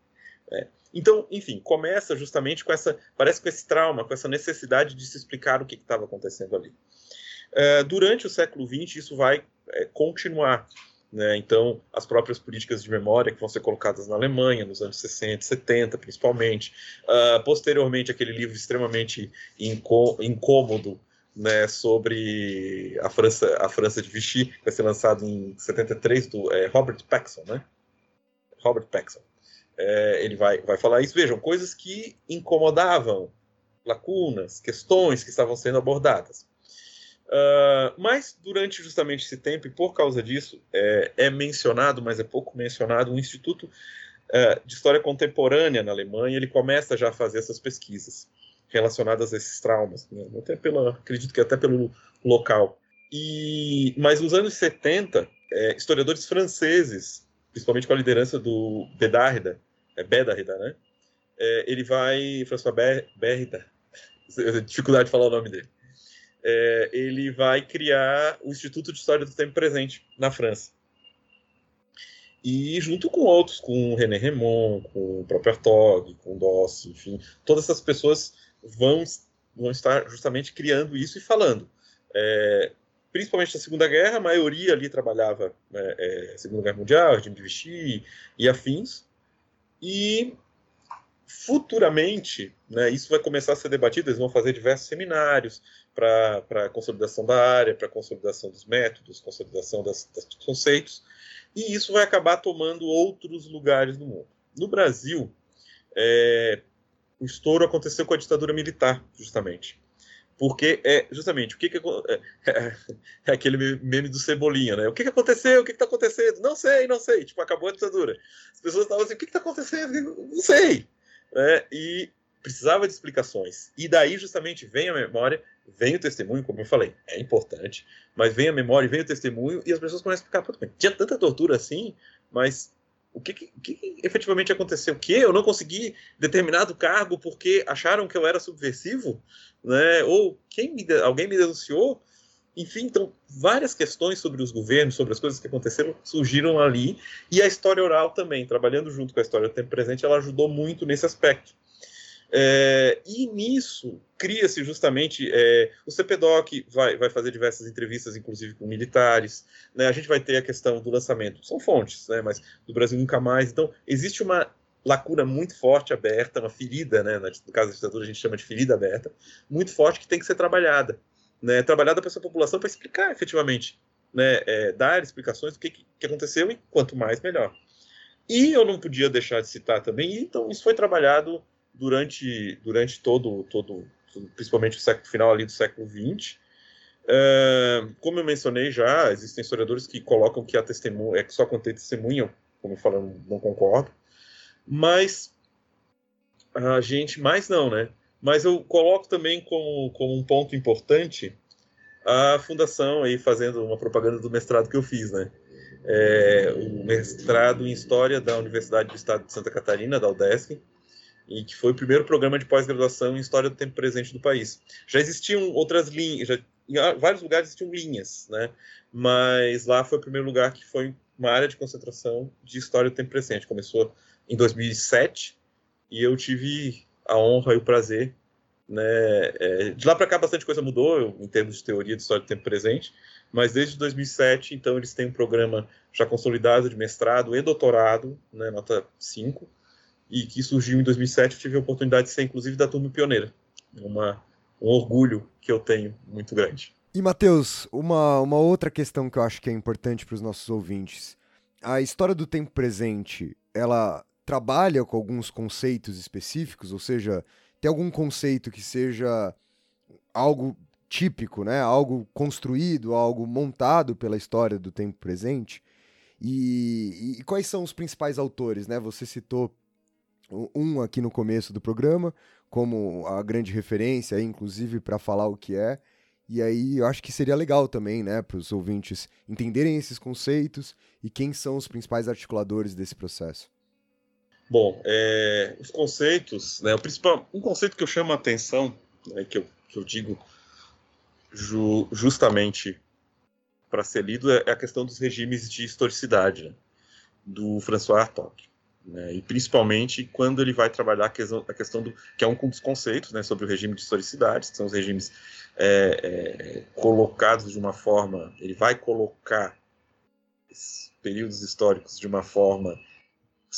né? Então, enfim, começa justamente com essa, parece com esse trauma, com essa necessidade de se explicar o que estava acontecendo ali. Uh, durante o século vinte, isso vai é, continuar, né? Então, as próprias políticas de memória que vão ser colocadas na Alemanha, nos anos sessenta, setenta, principalmente. Uh, posteriormente, aquele livro extremamente incô- incômodo, né, sobre a França, a França de Vichy, que vai ser lançado em setenta e três, do é, Robert Paxton, né? Robert Paxton. É, ele vai, vai falar isso, vejam, coisas que incomodavam, lacunas, questões que estavam sendo abordadas. Uh, mas, durante justamente esse tempo, e por causa disso, é, é mencionado, mas é pouco mencionado, um Instituto uh, de História Contemporânea na Alemanha, ele começa já a fazer essas pesquisas relacionadas a esses traumas, né? Até pela, acredito que até pelo local. E, mas, nos anos setenta, é, historiadores franceses, principalmente com a liderança do Bédarida, é Bédarida, né? É, ele vai... François Bédarida, dificuldade de falar o nome dele. É, ele vai criar o Instituto de História do Tempo Presente, na França. E junto com outros, com o René Rémond, com o próprio Hartog, com o Dossi, enfim, todas essas pessoas vão, vão estar justamente criando isso e falando. É, principalmente na Segunda Guerra, a maioria ali trabalhava na né, é, Segunda Guerra Mundial, regime de Vichy e afins, e futuramente, né, isso vai começar a ser debatido, eles vão fazer diversos seminários para a consolidação da área, para a consolidação dos métodos, consolidação das, das, dos conceitos, e isso vai acabar tomando outros lugares no mundo. No Brasil, é, o estouro aconteceu com a ditadura militar, justamente. Porque, é, justamente, o que, que é, é, é aquele meme do Cebolinha, né? O que, que aconteceu? O que está acontecendo? Não sei, não sei. Tipo, acabou a ditadura. As pessoas estavam assim, o que está acontecendo? Não sei. É, e precisava de explicações. E daí, justamente, vem a memória, vem o testemunho, como eu falei, é importante, mas vem a memória, vem o testemunho, e as pessoas começam a ficar, pô, tinha tanta tortura assim, mas... O que, que, que efetivamente aconteceu? O que? Eu não consegui determinado cargo porque acharam que eu era subversivo? Né? Ou quem me, alguém me denunciou? Enfim, então, várias questões sobre os governos, sobre as coisas que aconteceram, surgiram ali. E a história oral também, trabalhando junto com a história do tempo presente, ela ajudou muito nesse aspecto. É, e nisso, cria-se justamente... É, o C P D O C vai, vai fazer diversas entrevistas, inclusive com militares. Né? A gente vai ter a questão do lançamento. São fontes, né? Mas do Brasil Nunca Mais. Então, existe uma lacuna muito forte, aberta, uma ferida, né? No caso da ditadura a gente chama de ferida aberta, muito forte, que tem que ser trabalhada. Né, trabalhada para essa população para explicar efetivamente, né, é, dar explicações do que, que aconteceu e quanto mais melhor. E eu não podia deixar de citar também, então isso foi trabalhado durante, durante todo, todo, principalmente o século, final ali do século vinte. Uh, como eu mencionei já, existem historiadores que colocam que a testemunha, é que só contém testemunha, como eu falo, não concordo, mas a gente, mais não, né? Mas eu coloco também como, como um ponto importante a fundação, aí fazendo uma propaganda do mestrado que eu fiz, né? É, o mestrado em História da Universidade do Estado de Santa Catarina, da U D E S C, e que foi o primeiro programa de pós-graduação em História do Tempo Presente do país. Já existiam outras linhas, já, em vários lugares existiam linhas, né? Mas lá foi o primeiro lugar que foi uma área de concentração de História do Tempo Presente. Começou em dois mil e sete e eu tive... a honra e o prazer, né? É, de lá para cá bastante coisa mudou eu, em termos de teoria de história do tempo presente, mas desde dois mil e sete, então, eles têm um programa já consolidado de mestrado e doutorado, né, nota cinco, e que surgiu em dois mil e sete. Eu tive a oportunidade de ser, inclusive, da turma pioneira. Uma, um orgulho que eu tenho muito grande. E, Matheus, uma, uma outra questão que eu acho que é importante para os nossos ouvintes. A história do tempo presente, ela... trabalha com alguns conceitos específicos, ou seja, tem algum conceito que seja algo típico, né? Algo construído, algo montado pela história do tempo presente. E, e quais são os principais autores, né? Você citou um aqui no começo do programa, como a grande referência, inclusive, para falar o que é. E aí eu acho que seria legal também, né, para os ouvintes entenderem esses conceitos e quem são os principais articuladores desse processo. Bom, é, os conceitos, né, o principal, um conceito que eu chamo a atenção, né, que, eu, que eu digo ju, justamente para ser lido, é a questão dos regimes de historicidade, né, do François Hartog, né, e principalmente quando ele vai trabalhar a questão, a questão do, que é um dos conceitos, né, sobre o regime de historicidade, que são os regimes é, é, colocados de uma forma, ele vai colocar esses períodos históricos de uma forma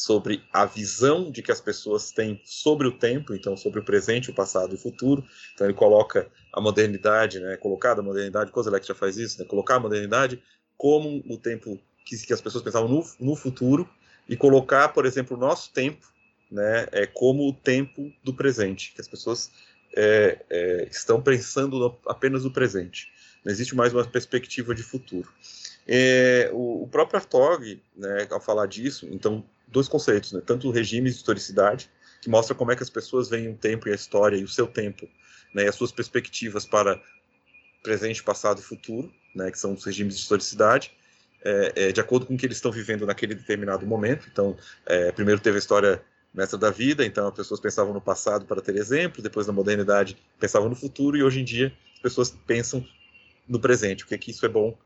sobre a visão de que as pessoas têm sobre o tempo, então sobre o presente, o passado e o futuro. Então ele coloca a modernidade, né, colocada a modernidade, Koselleck já faz isso, né, colocar a modernidade como o tempo que, que as pessoas pensavam no, no futuro e colocar, por exemplo, o nosso tempo, né, é, como o tempo do presente, que as pessoas é, é, estão pensando no, apenas no presente. Não existe mais uma perspectiva de futuro. É, o, o próprio Hartog, né, ao falar disso, então, dois conceitos, né? Tanto o regime de historicidade, que mostra como é que as pessoas veem o tempo e a história e o seu tempo, né? E as suas perspectivas para presente, passado e futuro, né? Que são os regimes de historicidade, é, é, de acordo com o que eles estão vivendo naquele determinado momento. Então, é, primeiro teve a história mestra da vida, então as pessoas pensavam no passado para ter exemplo, depois na modernidade pensavam no futuro, e hoje em dia as pessoas pensam no presente, o que é que isso é bom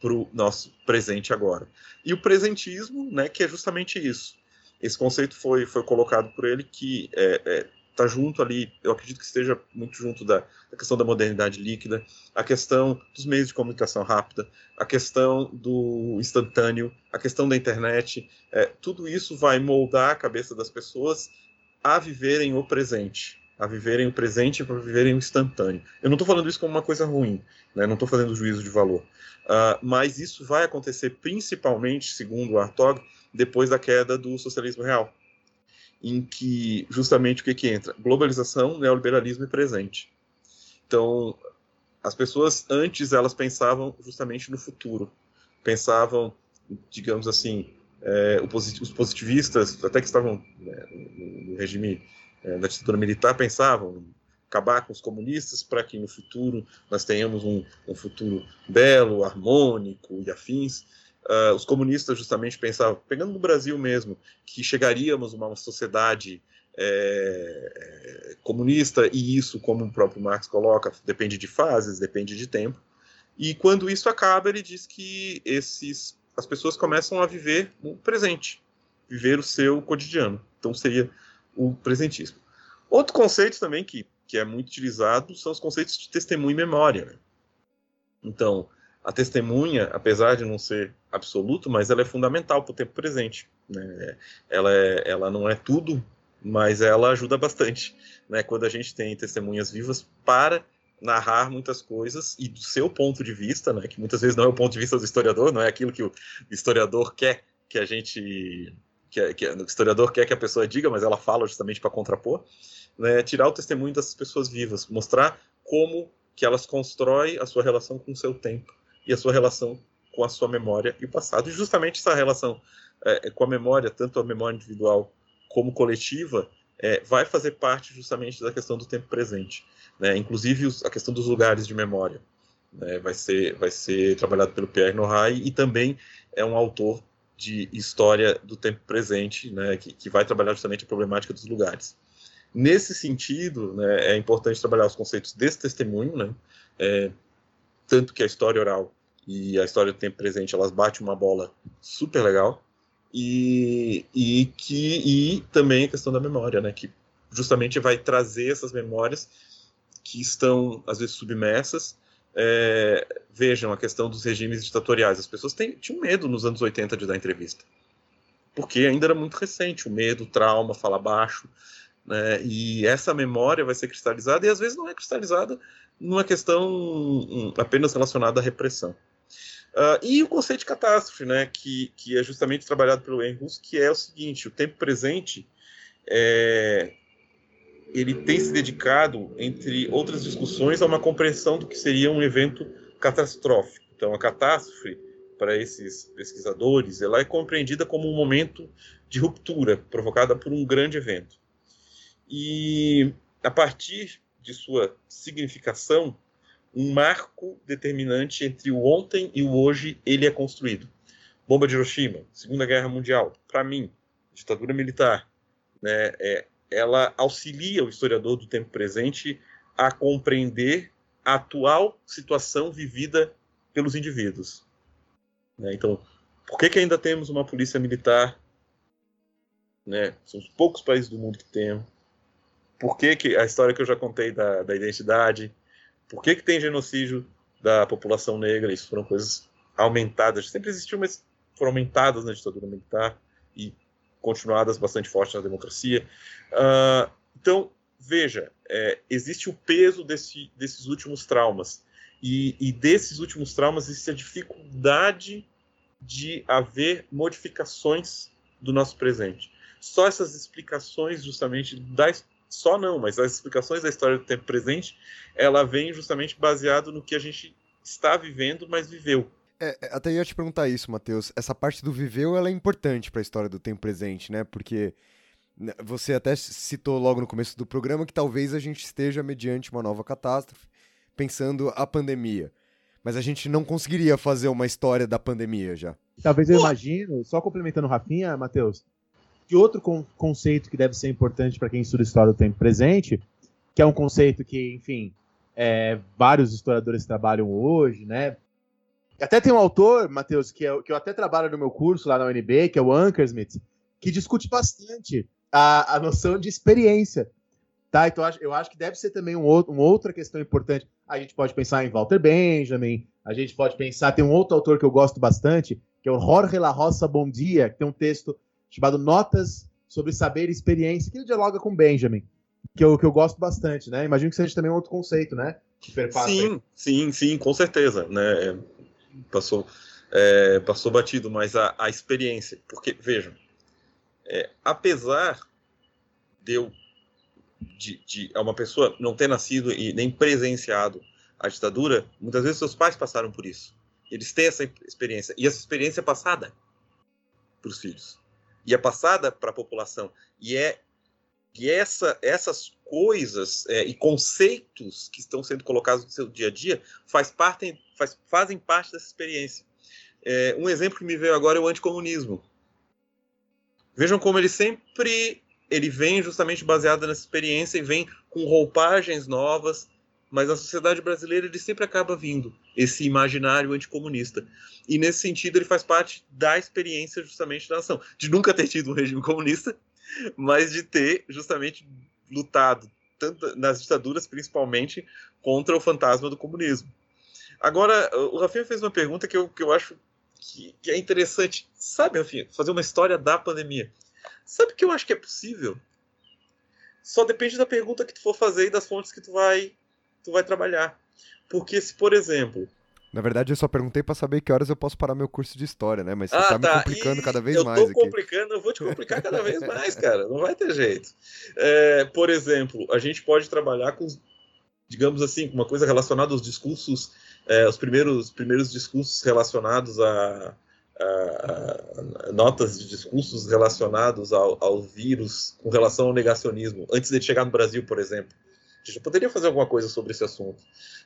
para o nosso presente agora. E o presentismo, né, que é justamente isso. Esse conceito foi, foi colocado por ele, que está é, é, junto ali, eu acredito que esteja muito junto da, da questão da modernidade líquida, a questão dos meios de comunicação rápida, a questão do instantâneo, a questão da internet, é, tudo isso vai moldar a cabeça das pessoas a viverem o presente. a viverem o presente e para viverem o instantâneo. Eu não estou falando isso como uma coisa ruim, né? Não estou fazendo juízo de valor. Uh, mas isso vai acontecer principalmente, segundo Hartog, depois da queda do socialismo real, em que justamente o que, que entra? Globalização, neoliberalismo e presente. Então, as pessoas antes elas pensavam justamente no futuro, pensavam, digamos assim, é, os positivistas, até que estavam, né, no regime da ditadura militar, pensavam acabar com os comunistas para que no futuro nós tenhamos um, um futuro belo, harmônico e afins. Uh, os comunistas justamente pensavam, pegando no Brasil mesmo, que chegaríamos a uma sociedade é, comunista, e isso, como o próprio Marx coloca, depende de fases, depende de tempo. E quando isso acaba, ele diz que esses, as pessoas começam a viver o presente, viver o seu cotidiano. Então seria o presentismo. Outro conceito também que, que é muito utilizado são os conceitos de testemunha e memória, né? Então, a testemunha, apesar de não ser absoluto, mas ela é fundamental para o tempo presente, né? Ela, é, ela não é tudo, mas ela ajuda bastante, né? Quando a gente tem testemunhas vivas para narrar muitas coisas e do seu ponto de vista, né? Que muitas vezes não é o ponto de vista do historiador, não é aquilo que o historiador quer que a gente... Que, que o historiador quer que a pessoa diga, mas ela fala justamente para contrapor, né? Tirar o testemunho dessas pessoas vivas, mostrar como que elas constroem a sua relação com o seu tempo e a sua relação com a sua memória e o passado. E justamente essa relação é, com a memória, tanto a memória individual como coletiva, é, vai fazer parte justamente da questão do tempo presente, né? Inclusive os, a questão dos lugares de memória, né? vai, ser, vai ser trabalhado pelo Pierre Noray e também é um autor de história do tempo presente, né? que, que vai trabalhar justamente a problemática dos lugares. Nesse sentido, né, é importante trabalhar os conceitos desse testemunho, né? é, tanto que a história oral e a história do tempo presente, elas batem uma bola super legal, e, e, que, e também a questão da memória, né? Que justamente vai trazer essas memórias que estão, às vezes, submersas. É, vejam a questão dos regimes ditatoriais. As pessoas têm, tinham medo nos anos oitenta de dar entrevista, porque ainda era muito recente, o medo, o trauma, falar baixo... Né? E essa memória vai ser cristalizada, e às vezes não é cristalizada numa questão apenas relacionada à repressão. Uh, e o conceito de catástrofe, né? que, que é justamente trabalhado pelo Henry Rousso, que é o seguinte: o tempo presente é, ele tem se dedicado, entre outras discussões, a uma compreensão do que seria um evento catastrófico. Então, a catástrofe, para esses pesquisadores, ela é compreendida como um momento de ruptura provocada por um grande evento. E, a partir de sua significação, um marco determinante entre o ontem e o hoje, ele é construído. Bomba de Hiroshima, Segunda Guerra Mundial, para mim, ditadura militar, né, é, ela auxilia o historiador do tempo presente a compreender a atual situação vivida pelos indivíduos. Né, então, por que, que ainda temos uma polícia militar? Né, são os poucos países do mundo que temos. Por que, que a história que eu já contei da, da identidade, por que, que tem genocídio da população negra? Isso foram coisas aumentadas, sempre existiu, mas foram aumentadas na ditadura militar e continuadas bastante fortes na democracia. Uh, então, veja, é, existe o peso desse, desses últimos traumas, e, e desses últimos traumas existe a dificuldade de haver modificações do nosso presente. Só essas explicações justamente da história, Só não, mas as explicações da história do tempo presente, ela vem justamente baseado no que a gente está vivendo, mas viveu. É, até ia te perguntar isso, Matheus. Essa parte do viveu, ela é importante para a história do tempo presente, né? Porque você até citou logo no começo do programa que talvez a gente esteja mediante uma nova catástrofe, pensando a pandemia. Mas a gente não conseguiria fazer uma história da pandemia já. Talvez eu imagino, só complementando o Rafinha, Matheus, de outro con- conceito que deve ser importante para quem estuda história do tempo presente, que é um conceito que, enfim, é, vários historiadores trabalham hoje, né? Até tem um autor, Matheus, que, é, que eu até trabalho no meu curso lá na U N B, que é o Ankersmit, que discute bastante a, a noção de experiência, tá? Então, eu acho que deve ser também um outro, uma outra questão importante. A gente pode pensar em Walter Benjamin, a gente pode pensar... Tem um outro autor que eu gosto bastante, que é o Jorge Larrosa Bondía, que tem um texto chamado Notas sobre Saber e Experiência, que ele dialoga com Benjamin, que eu, que eu gosto bastante, né? Imagino que seja também um outro conceito, né? Que perpassa sim, aí. sim, sim, com certeza, né? Passou, é, passou batido, mas a, a experiência, porque, vejam, é, apesar de eu, de, de uma pessoa não ter nascido e nem presenciado a ditadura, muitas vezes seus pais passaram por isso. Eles têm essa experiência, e essa experiência é passada para os filhos. E é passada para a população. E, é, e essa, essas coisas é, e conceitos que estão sendo colocados no seu dia a dia faz parte, faz, fazem parte dessa experiência. É, um exemplo que me veio agora é o anticomunismo. Vejam como ele sempre ele vem justamente baseado nessa experiência e vem com roupagens novas mas a sociedade brasileira, ele sempre acaba vindo, esse imaginário anticomunista. E, nesse sentido, ele faz parte da experiência justamente da nação, de nunca ter tido um regime comunista, mas de ter justamente lutado, tanto nas ditaduras, principalmente, contra o fantasma do comunismo. Agora, o Rafinha fez uma pergunta que eu, que eu acho que, que é interessante. Sabe, Rafinha, fazer uma história da pandemia. Sabe o que eu acho que é possível? Só depende da pergunta que tu for fazer e das fontes que tu vai... tu vai trabalhar. Porque se, por exemplo... Na verdade, eu só perguntei para saber que horas eu posso parar meu curso de história, né? Mas você ah, tá, tá me complicando e cada vez eu mais. Eu tô aqui. complicando, eu vou te complicar cada vez mais, cara. Não vai ter jeito. É, por exemplo, a gente pode trabalhar com, digamos assim, com uma coisa relacionada aos discursos, é, os primeiros, primeiros discursos relacionados a, a, a, a notas de discursos relacionados ao, ao vírus com relação ao negacionismo, antes de chegar no Brasil, por exemplo. A gente poderia fazer alguma coisa sobre esse assunto,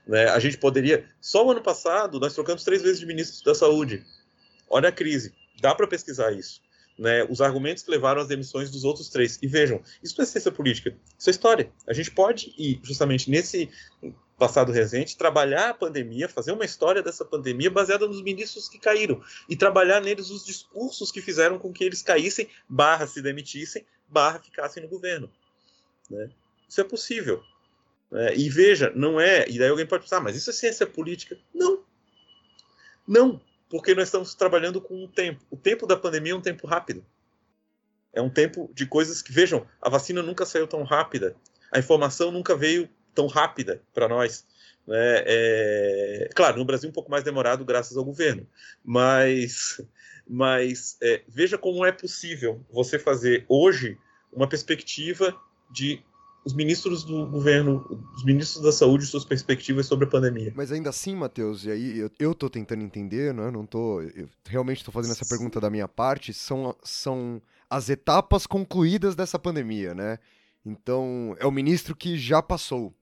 né? A gente poderia... Só o ano passado, nós trocamos três vezes de ministros da saúde. Olha a crise. Dá para pesquisar isso, né? Os argumentos que levaram às demissões dos outros três. E vejam, isso não é ciência política. Isso é história. A gente pode ir, justamente nesse passado recente, trabalhar a pandemia, fazer uma história dessa pandemia baseada nos ministros que caíram. E trabalhar neles os discursos que fizeram com que eles caíssem, barra se demitissem, barra ficassem no governo, né? Isso é possível. É, e veja, não é... E daí alguém pode pensar, mas isso é ciência política? Não. Não, porque nós estamos trabalhando com o tempo. O tempo da pandemia é um tempo rápido. É um tempo de coisas que... Vejam, a vacina nunca saiu tão rápida. A informação nunca veio tão rápida para nós. É, é, claro, no Brasil um pouco mais demorado graças ao governo. Mas, mas é, veja como é possível você fazer hoje uma perspectiva de... os ministros do governo, os ministros da saúde, suas perspectivas sobre a pandemia. Mas ainda assim, Matheus, e aí eu, eu tô tentando entender, né? Não tô, eu realmente estou fazendo essa pergunta da minha parte, são, são as etapas concluídas dessa pandemia, né? Então, é o ministro que já passou.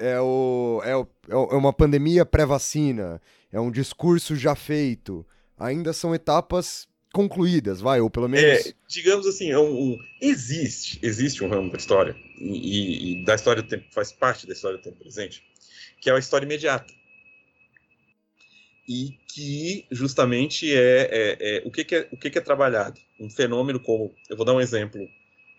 É, o, é, o, é uma pandemia pré-vacina, é um discurso já feito. Ainda são etapas... concluídas, vai, ou pelo menos... É, digamos assim, é um, um, existe, existe um ramo da história, e, e da história do tempo, faz parte da história do tempo presente, que é a história imediata. E que, justamente, é, é, é o, que, que, é, o que, que é trabalhado. Um fenômeno como, eu vou dar um exemplo,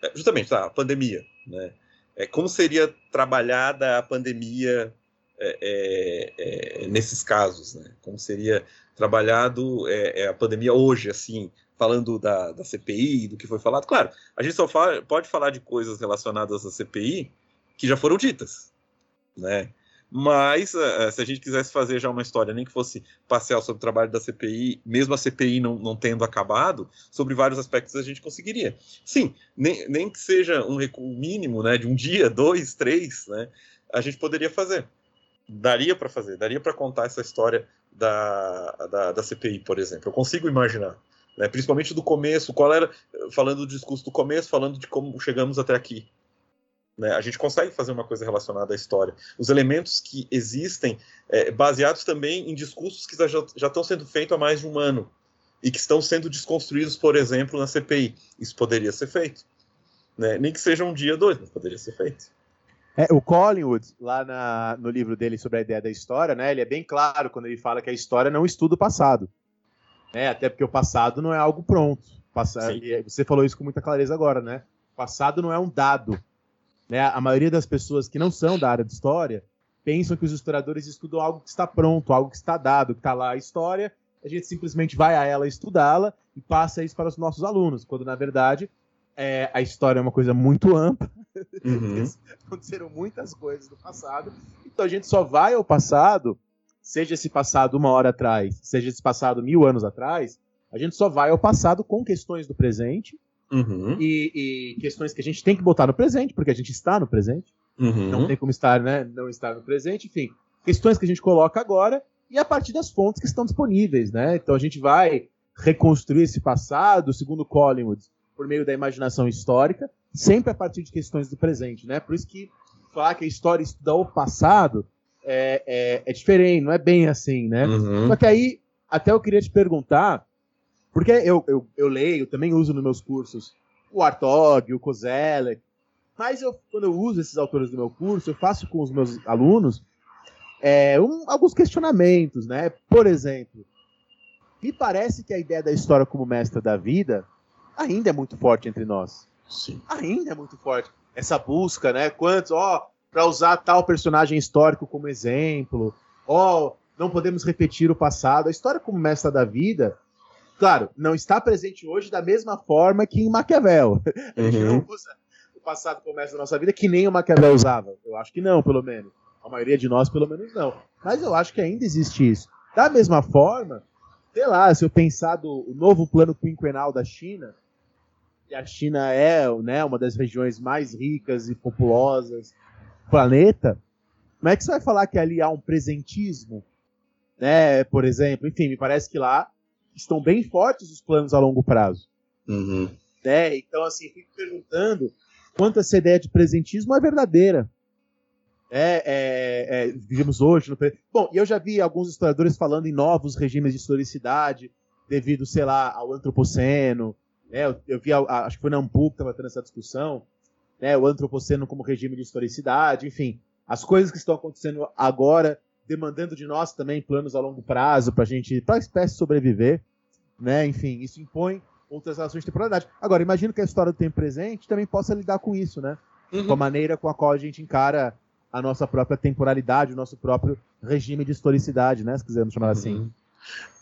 é, justamente, tá, a pandemia, né? É, como seria trabalhada a pandemia é, é, é, nesses casos, né? Como seria... trabalhado é, é, a pandemia hoje, assim, falando da, da C P I, do que foi falado. Claro, a gente só fala, pode falar de coisas relacionadas à C P I que já foram ditas, né? Mas, uh, se a gente quisesse fazer já uma história, nem que fosse parcial sobre o trabalho da C P I, mesmo a C P I não, não tendo acabado, sobre vários aspectos a gente conseguiria. Sim, nem, nem que seja um recuo mínimo, né, de um dia, dois, três, né, a gente poderia fazer. Daria para fazer, daria para contar essa história da, da, da C P I, por exemplo. Eu consigo imaginar, né? Principalmente do começo, qual era, falando do discurso do começo, falando de como chegamos até aqui, né? A gente consegue fazer uma coisa relacionada à história. Os elementos que existem, é, baseados também em discursos que já, já estão sendo feitos há mais de um ano e que estão sendo desconstruídos, por exemplo, na C P I. Isso poderia ser feito, né? Nem que seja um dia ou dois, mas poderia ser feito. É, o Collingwood, lá na, no livro dele sobre a ideia da história, né, ele é bem claro quando ele fala que a história não estuda o passado, né, até porque o passado não é algo pronto. Passa, e você falou isso com muita clareza agora, né? O passado não é um dado, né? A maioria das pessoas que não são da área de história pensam que os historiadores estudam algo que está pronto, algo que está dado, que está lá a história, a gente simplesmente vai a ela estudá-la e passa isso para os nossos alunos, quando na verdade... É, a história é uma coisa muito ampla. Uhum. Aconteceram muitas coisas do passado. Então a gente só vai ao passado, seja esse passado uma hora atrás, seja esse passado mil anos atrás, a gente só vai ao passado com questões do presente. Uhum. e, e questões que a gente tem que botar no presente, porque a gente está no presente. Uhum. Não tem como estar, né, não estar no presente. Enfim, questões que a gente coloca agora e a partir das fontes que estão disponíveis, né? Então a gente vai reconstruir esse passado, segundo Collingwood, por meio da imaginação histórica, sempre a partir de questões do presente, né? Por isso que falar que a história estuda o passado é, é, é diferente, não é bem assim, né? Uhum. Só que aí, até eu queria te perguntar, porque eu, eu, eu leio, também uso nos meus cursos o Hartog, o Koselleck, Mas eu, quando eu uso esses autores do meu curso, eu faço com os meus alunos é, um, alguns questionamentos, né? Por exemplo, me parece que a ideia da história como mestra da vida ainda é muito forte entre nós. Sim. Ainda é muito forte. Essa busca, né? Quantos, ó, para usar tal personagem histórico como exemplo, ó, não podemos repetir o passado. A história como mestra da vida, claro, não está presente hoje da mesma forma que em Maquiavel. A gente não usa o passado como mestra da nossa vida que nem o Maquiavel usava. Eu acho que não, pelo menos. A maioria de nós, pelo menos, não. Mas eu acho que ainda existe isso. Da mesma forma, sei lá, se eu pensar do o novo plano quinquenal da China, e a China é, né, uma das regiões mais ricas e populosas do planeta, como é que você vai falar que ali há um presentismo, né, por exemplo? Enfim, me parece que lá estão bem fortes os planos a longo prazo. Uhum. Né? Então, assim, fico perguntando quanto essa ideia de presentismo é verdadeira. É, é, é, vivemos hoje no... Bom, e eu já vi alguns historiadores falando em novos regimes de historicidade devido, sei lá, ao antropoceno, né? eu, eu vi, a, a, acho que foi na Nambu que estava tendo essa discussão, né? O antropoceno como regime de historicidade, enfim, as coisas que estão acontecendo agora demandando de nós também planos a longo prazo para gente, para a espécie sobreviver, né? Enfim, isso impõe outras relações de temporalidade. Agora, imagino que a história do tempo presente também possa lidar com isso, né? Uhum. Com a maneira com a qual a gente encara a nossa própria temporalidade, o nosso próprio regime de historicidade, né? Se quisermos chamar assim. Uhum.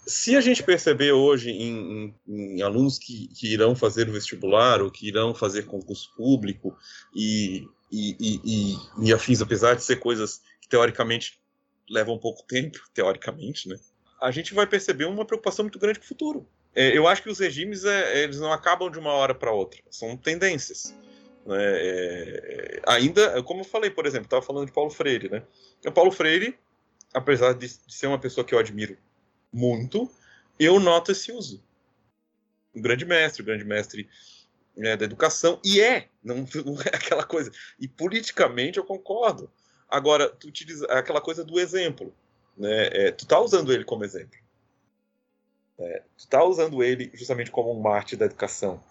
Se a gente perceber hoje em, em, em alunos que, que irão fazer o vestibular ou que irão fazer concurso público e, e, e, e, e afins, apesar de ser coisas que teoricamente levam pouco tempo, teoricamente, né? A gente vai perceber uma preocupação muito grande para o futuro. É, eu acho que os regimes é, eles não acabam de uma hora para outra, são tendências. É, ainda, como eu falei, por exemplo, estava falando de Paulo Freire, né? O Paulo Freire, apesar de, de ser uma pessoa que eu admiro muito, eu noto esse uso. Um grande mestre, um grande mestre, né, da educação, e é, não, não é aquela coisa. E politicamente eu concordo. Agora, tu utiliza aquela coisa do exemplo, né? É, tu tá usando ele como exemplo. É, tu tá usando ele justamente como um mártir da educação.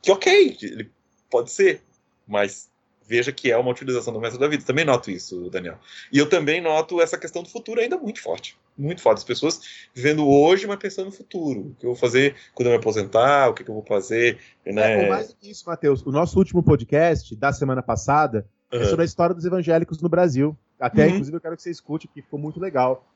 Que ok, ele pode ser, mas veja que é uma utilização do mestre da vida. Também noto isso, Daniel. E eu também noto essa questão do futuro ainda muito forte. Muito forte. As pessoas vivendo hoje, mas pensando no futuro. O que eu vou fazer quando eu me aposentar? O que eu vou fazer? Né? É, mais do que isso, Matheus. O nosso último podcast da semana passada uhum. é sobre a história dos evangélicos no Brasil. Até, uhum. inclusive, eu quero que você escute, porque ficou muito legal.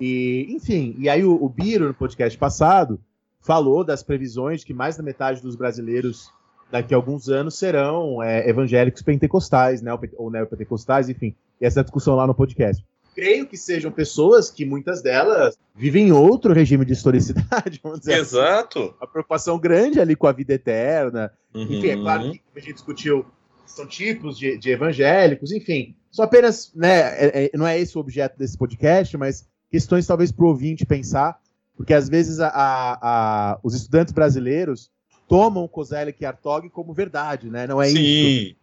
E, enfim, e aí o, o Biro, no podcast passado, falou das previsões de que mais da metade dos brasileiros daqui a alguns anos serão é, evangélicos pentecostais, né, ou neopentecostais, enfim, e essa discussão lá no podcast. Creio que sejam pessoas que muitas delas vivem em outro regime de historicidade, vamos dizer. Exato. Assim. A preocupação grande ali com a vida eterna, uhum. enfim, é claro que a gente discutiu, são tipos de, de evangélicos, enfim, só apenas, né, é, é, não é esse o objeto desse podcast, mas questões talvez para o ouvinte pensar, porque às vezes a, a, a, os estudantes brasileiros tomam Koselleck e Hartog como verdade, né? Não é Sim. isso.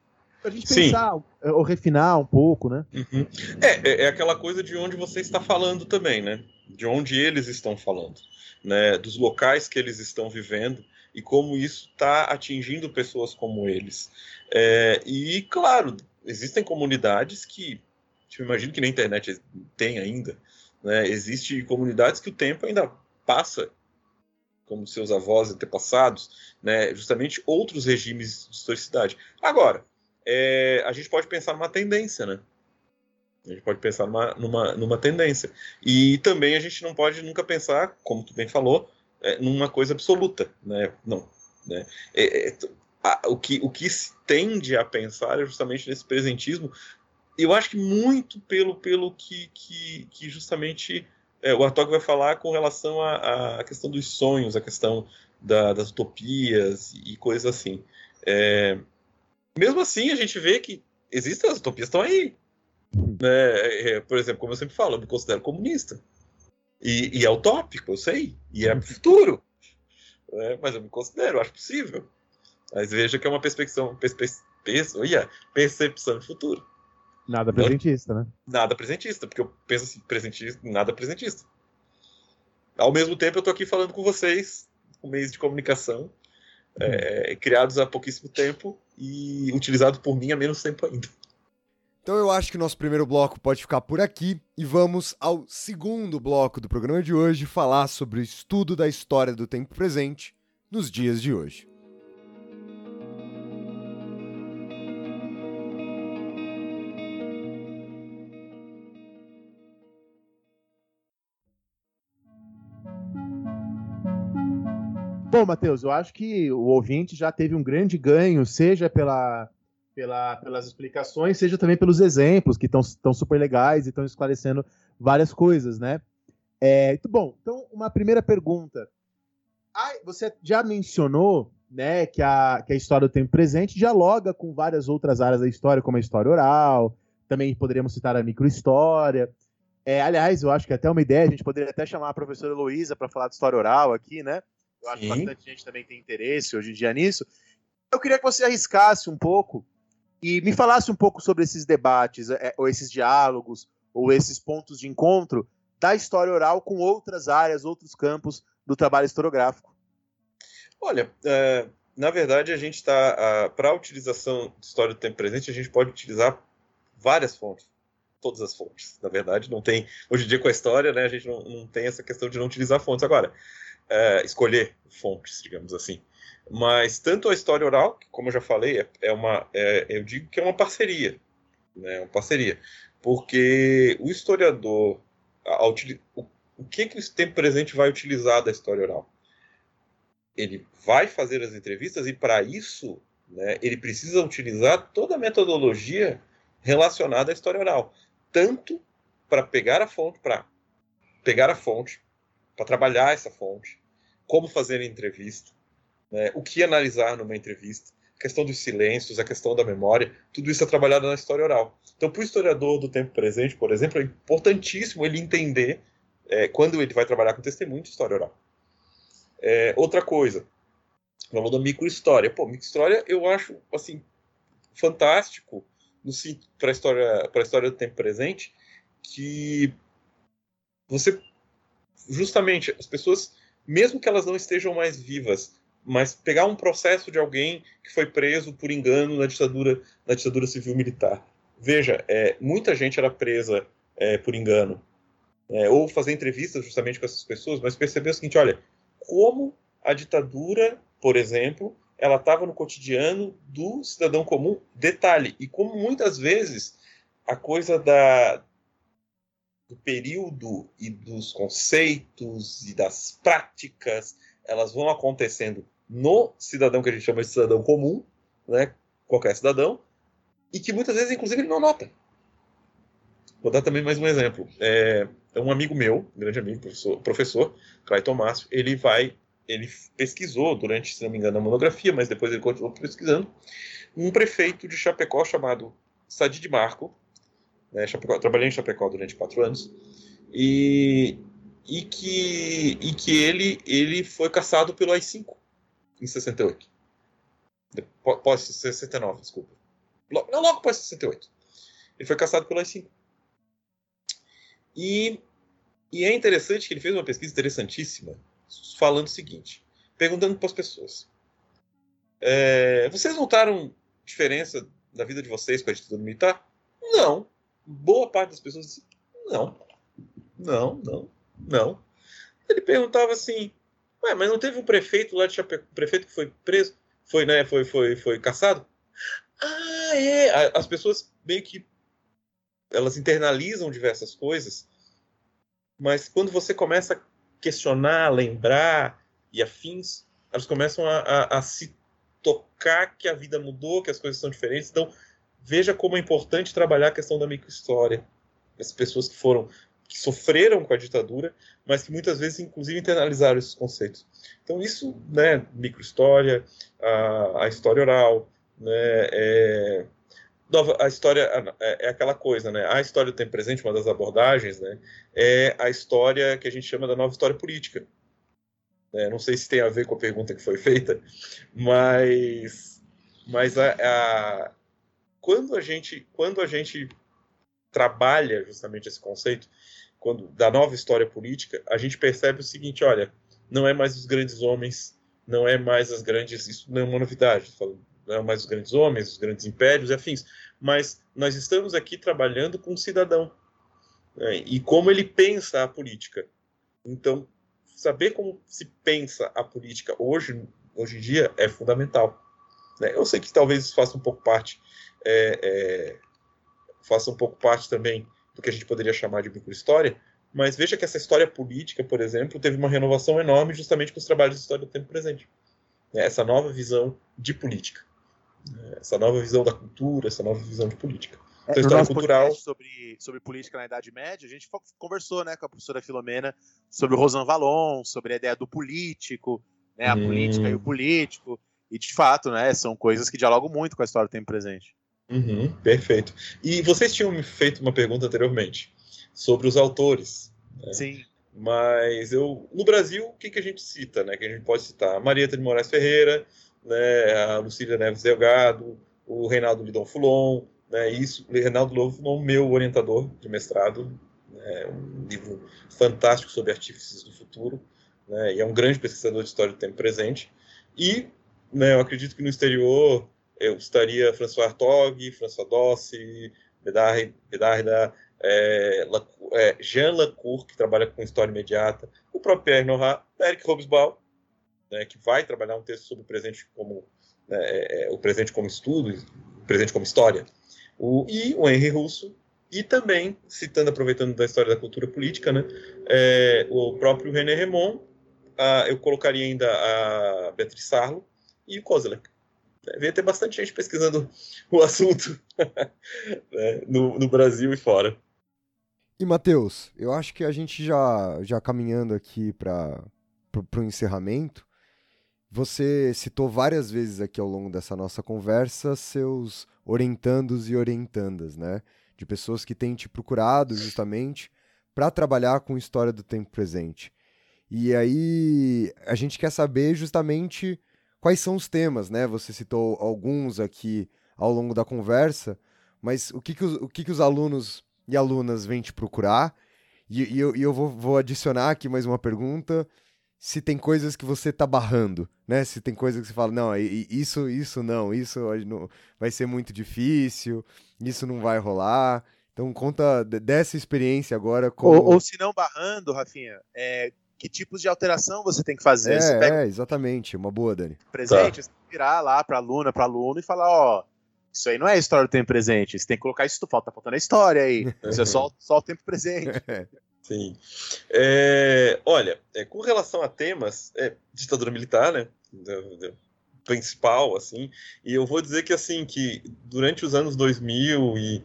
Pra gente pensar, Sim. ou refinar um pouco, né? Uhum. É, é aquela coisa de onde você está falando também, né? De onde eles estão falando, né? Dos locais que eles estão vivendo e como isso está atingindo pessoas como eles. É, e, claro, existem comunidades que, eu imagino que na internet tem ainda, né? Existem comunidades que o tempo ainda passa como seus avós antepassados, né, justamente outros regimes de historicidade. Agora, é, a gente pode pensar numa tendência, né? A gente pode pensar numa, numa, numa tendência. E também a gente não pode nunca pensar, como tu bem falou, é, numa coisa absoluta, né? Não. Né? É, é, a, o, que, o que se tende a pensar é justamente nesse presentismo. Eu acho que muito pelo, pelo que, que, que justamente... É, o Hartog vai falar com relação à questão dos sonhos, a questão da, das utopias e coisas assim. É, mesmo assim, a gente vê que existem as utopias, estão aí. Né? É, por exemplo, como eu sempre falo, eu me considero comunista. E, e é utópico, eu sei. E é futuro. Né? Mas eu me considero, eu acho possível. Mas veja que é uma percepção, perspe, pers, yeah, percepção de futuro. Nada presentista, né? Nada presentista, porque eu penso assim, presentista, nada presentista. Ao mesmo tempo, eu tô aqui falando com vocês, com meios de comunicação, é, criados há pouquíssimo tempo, e utilizado por mim há menos tempo ainda. Então eu acho que o nosso primeiro bloco pode ficar por aqui e vamos ao segundo bloco do programa de hoje falar sobre o estudo da história do tempo presente nos dias de hoje. Bom, Matheus, eu acho que o ouvinte já teve um grande ganho, seja pela, pela, pelas explicações, seja também pelos exemplos, que estão super legais e estão esclarecendo várias coisas, né? É, bom, então, uma primeira pergunta. Ah, você já mencionou, né, que a, que a história do tempo presente dialoga com várias outras áreas da história, como a história oral, também poderíamos citar a microhistória. É, aliás, eu acho que até uma ideia, a gente poderia até chamar a professora Luísa para falar de história oral aqui, né? Eu acho que bastante gente também tem interesse hoje em dia nisso. Eu queria que você arriscasse um pouco e me falasse um pouco sobre esses debates, ou esses diálogos, ou esses pontos de encontro da história oral com outras áreas, outros campos do trabalho historiográfico. Olha, é, na verdade, a gente está... Para a utilização de história do tempo presente, a gente pode utilizar várias fontes. Todas as fontes, na verdade. Não tem... Hoje em dia, com a história, né, a gente não, não tem essa questão de não utilizar fontes. Agora... Uh, escolher fontes, digamos assim. Mas tanto a história oral, que, como eu já falei, é, é uma, é, eu digo que é uma parceria, né? Uma parceria, porque o historiador, a, a, o, o que que o tempo presente vai utilizar da história oral? Ele vai fazer as entrevistas e, para isso, né, ele precisa utilizar toda a metodologia relacionada à história oral, tanto para pegar a fonte, para pegar a fonte, para trabalhar essa fonte, como fazer a entrevista, né, o que analisar numa entrevista, a questão dos silêncios, a questão da memória, tudo isso é trabalhado na história oral. Então, para o historiador do tempo presente, por exemplo, é importantíssimo ele entender, é, quando ele vai trabalhar com testemunho, de história oral. É, outra coisa, falou da microhistória. Pô, microhistória eu acho, assim, fantástico para a história, para a história do tempo presente, que você... Justamente, as pessoas, mesmo que elas não estejam mais vivas, mas pegar um processo de alguém que foi preso por engano na ditadura, na ditadura civil-militar. Veja, é, muita gente era presa é, por engano, é, ou fazer entrevistas justamente com essas pessoas, mas perceber o seguinte, olha, como a ditadura, por exemplo, ela estava no cotidiano do cidadão comum, detalhe, e como muitas vezes a coisa da... do período e dos conceitos e das práticas, elas vão acontecendo no cidadão que a gente chama de cidadão comum, né? Qualquer cidadão, e que muitas vezes, inclusive, ele não nota. Vou dar também mais um exemplo. É um amigo meu, um grande amigo, professor, professor Clayton Márcio, ele vai, ele pesquisou durante, se não me engano, a monografia, mas depois ele continuou pesquisando, um prefeito de Chapecó chamado Sadi de Marco, né, Chapecó, trabalhei em Chapecó durante quatro anos, e, e que, e que ele, ele foi caçado pelo A I cinco em sessenta e oito. Pós sessenta e nove, desculpa. Logo, não, logo pós sessenta e oito. Ele foi caçado pelo A I cinco. E, e é interessante que ele fez uma pesquisa interessantíssima, falando o seguinte, perguntando para as pessoas, é, vocês notaram diferença da vida de vocês com a ditadura militar? Não. Boa parte das pessoas disse, não, não, não, não. Ele perguntava assim, ué, mas não teve um prefeito lá de Chapecó, um prefeito que foi preso, foi, né, foi, foi, foi caçado? Ah, é! As pessoas meio que, elas internalizam diversas coisas, mas quando você começa a questionar, lembrar e afins, elas começam a, a, a se tocar que a vida mudou, que as coisas são diferentes, então... Veja como é importante trabalhar a questão da microhistória. As pessoas que foram, que sofreram com a ditadura, mas que muitas vezes, inclusive, internalizaram esses conceitos. Então, isso, né, microhistória, a, a história oral, né, é, a história é, é aquela coisa, né, a história do tempo presente, uma das abordagens, né, é a história que a gente chama da nova história política. É, não sei se tem a ver com a pergunta que foi feita, mas, mas a... a Quando a, gente, quando a gente trabalha justamente esse conceito quando, da nova história política, a gente percebe o seguinte, olha, não é mais os grandes homens, não é mais as grandes... Isso não é uma novidade, não eram mais os grandes homens, os grandes impérios e afins, mas nós estamos aqui trabalhando com o cidadão, né, e como ele pensa a política. Então, saber como se pensa a política hoje, hoje em dia é fundamental. Né? Eu sei que talvez isso faça um pouco parte, é, é, faça um pouco parte também do que a gente poderia chamar de microhistória, mas veja que essa história política, por exemplo, teve uma renovação enorme justamente com os trabalhos de história do tempo presente. Essa nova visão de política, essa nova visão da cultura, essa nova visão de política. Então, é, história cultural sobre, sobre política na Idade Média, a gente conversou, né, com a professora Filomena sobre o Rosan Vallon, sobre a ideia do político, né, a hum. política e o político, e de fato, né, são coisas que dialogam muito com a história do tempo presente. Uhum, perfeito. E vocês tinham me feito uma pergunta anteriormente sobre os autores, né? Sim. Mas eu, no Brasil, o que, que a gente cita, né? Que a gente pode citar? A Marieta de Moraes Ferreira, né? A Lucília Neves Delgado, o Reinaldo Lidon Fulon, né? Isso, o Reinaldo Louvo Fulon, meu orientador de mestrado, né? Um livro fantástico sobre artífices do futuro, né? E é um grande pesquisador de história do tempo presente. E, né, eu acredito que no exterior eu estaria François Hartog, François Dossi, Bédarida, É, é, Jean Lacour, que trabalha com história imediata, o próprio Pierre Nora, Eric Hobsbawm, né, que vai trabalhar um texto sobre o presente como, né, o presente como estudo, o presente como história, o, e o Henry Rousso, e também, citando, aproveitando da história da cultura política, né, é, o próprio René Rémond, a, eu colocaria ainda a Beatriz Sarlo e o Koselleck. Devia ter bastante gente pesquisando o assunto, né, no, no Brasil e fora. E, Matheus, eu acho que a gente já, já caminhando aqui para o encerramento, você citou várias vezes aqui ao longo dessa nossa conversa seus orientandos e orientandas, né? De pessoas que têm te procurado justamente para trabalhar com história do tempo presente. E aí a gente quer saber justamente quais são os temas, né? Você citou alguns aqui ao longo da conversa, mas o que, que, os, o que, que os alunos e alunas vêm te procurar, e, e eu, e eu vou, vou adicionar aqui mais uma pergunta, se tem coisas que você tá barrando, né, se tem coisas que você fala, não, isso, isso não, isso não, vai ser muito difícil, isso não vai rolar, então conta dessa experiência agora. Como... Ou, ou se não barrando, Rafinha, é, que tipos de alteração você tem que fazer? É, você pega... é exatamente, uma boa, Dani. Presente, tá. Você virar lá pra aluna, pra aluno e falar, ó, isso aí não é história do tempo presente, você tem que colocar isso, tá faltando a história aí, isso é só, só o tempo presente. Sim. É, olha, é, com relação a temas, é, ditadura militar, né, do, do principal, assim, e eu vou dizer que, assim, que durante os anos dois mil e,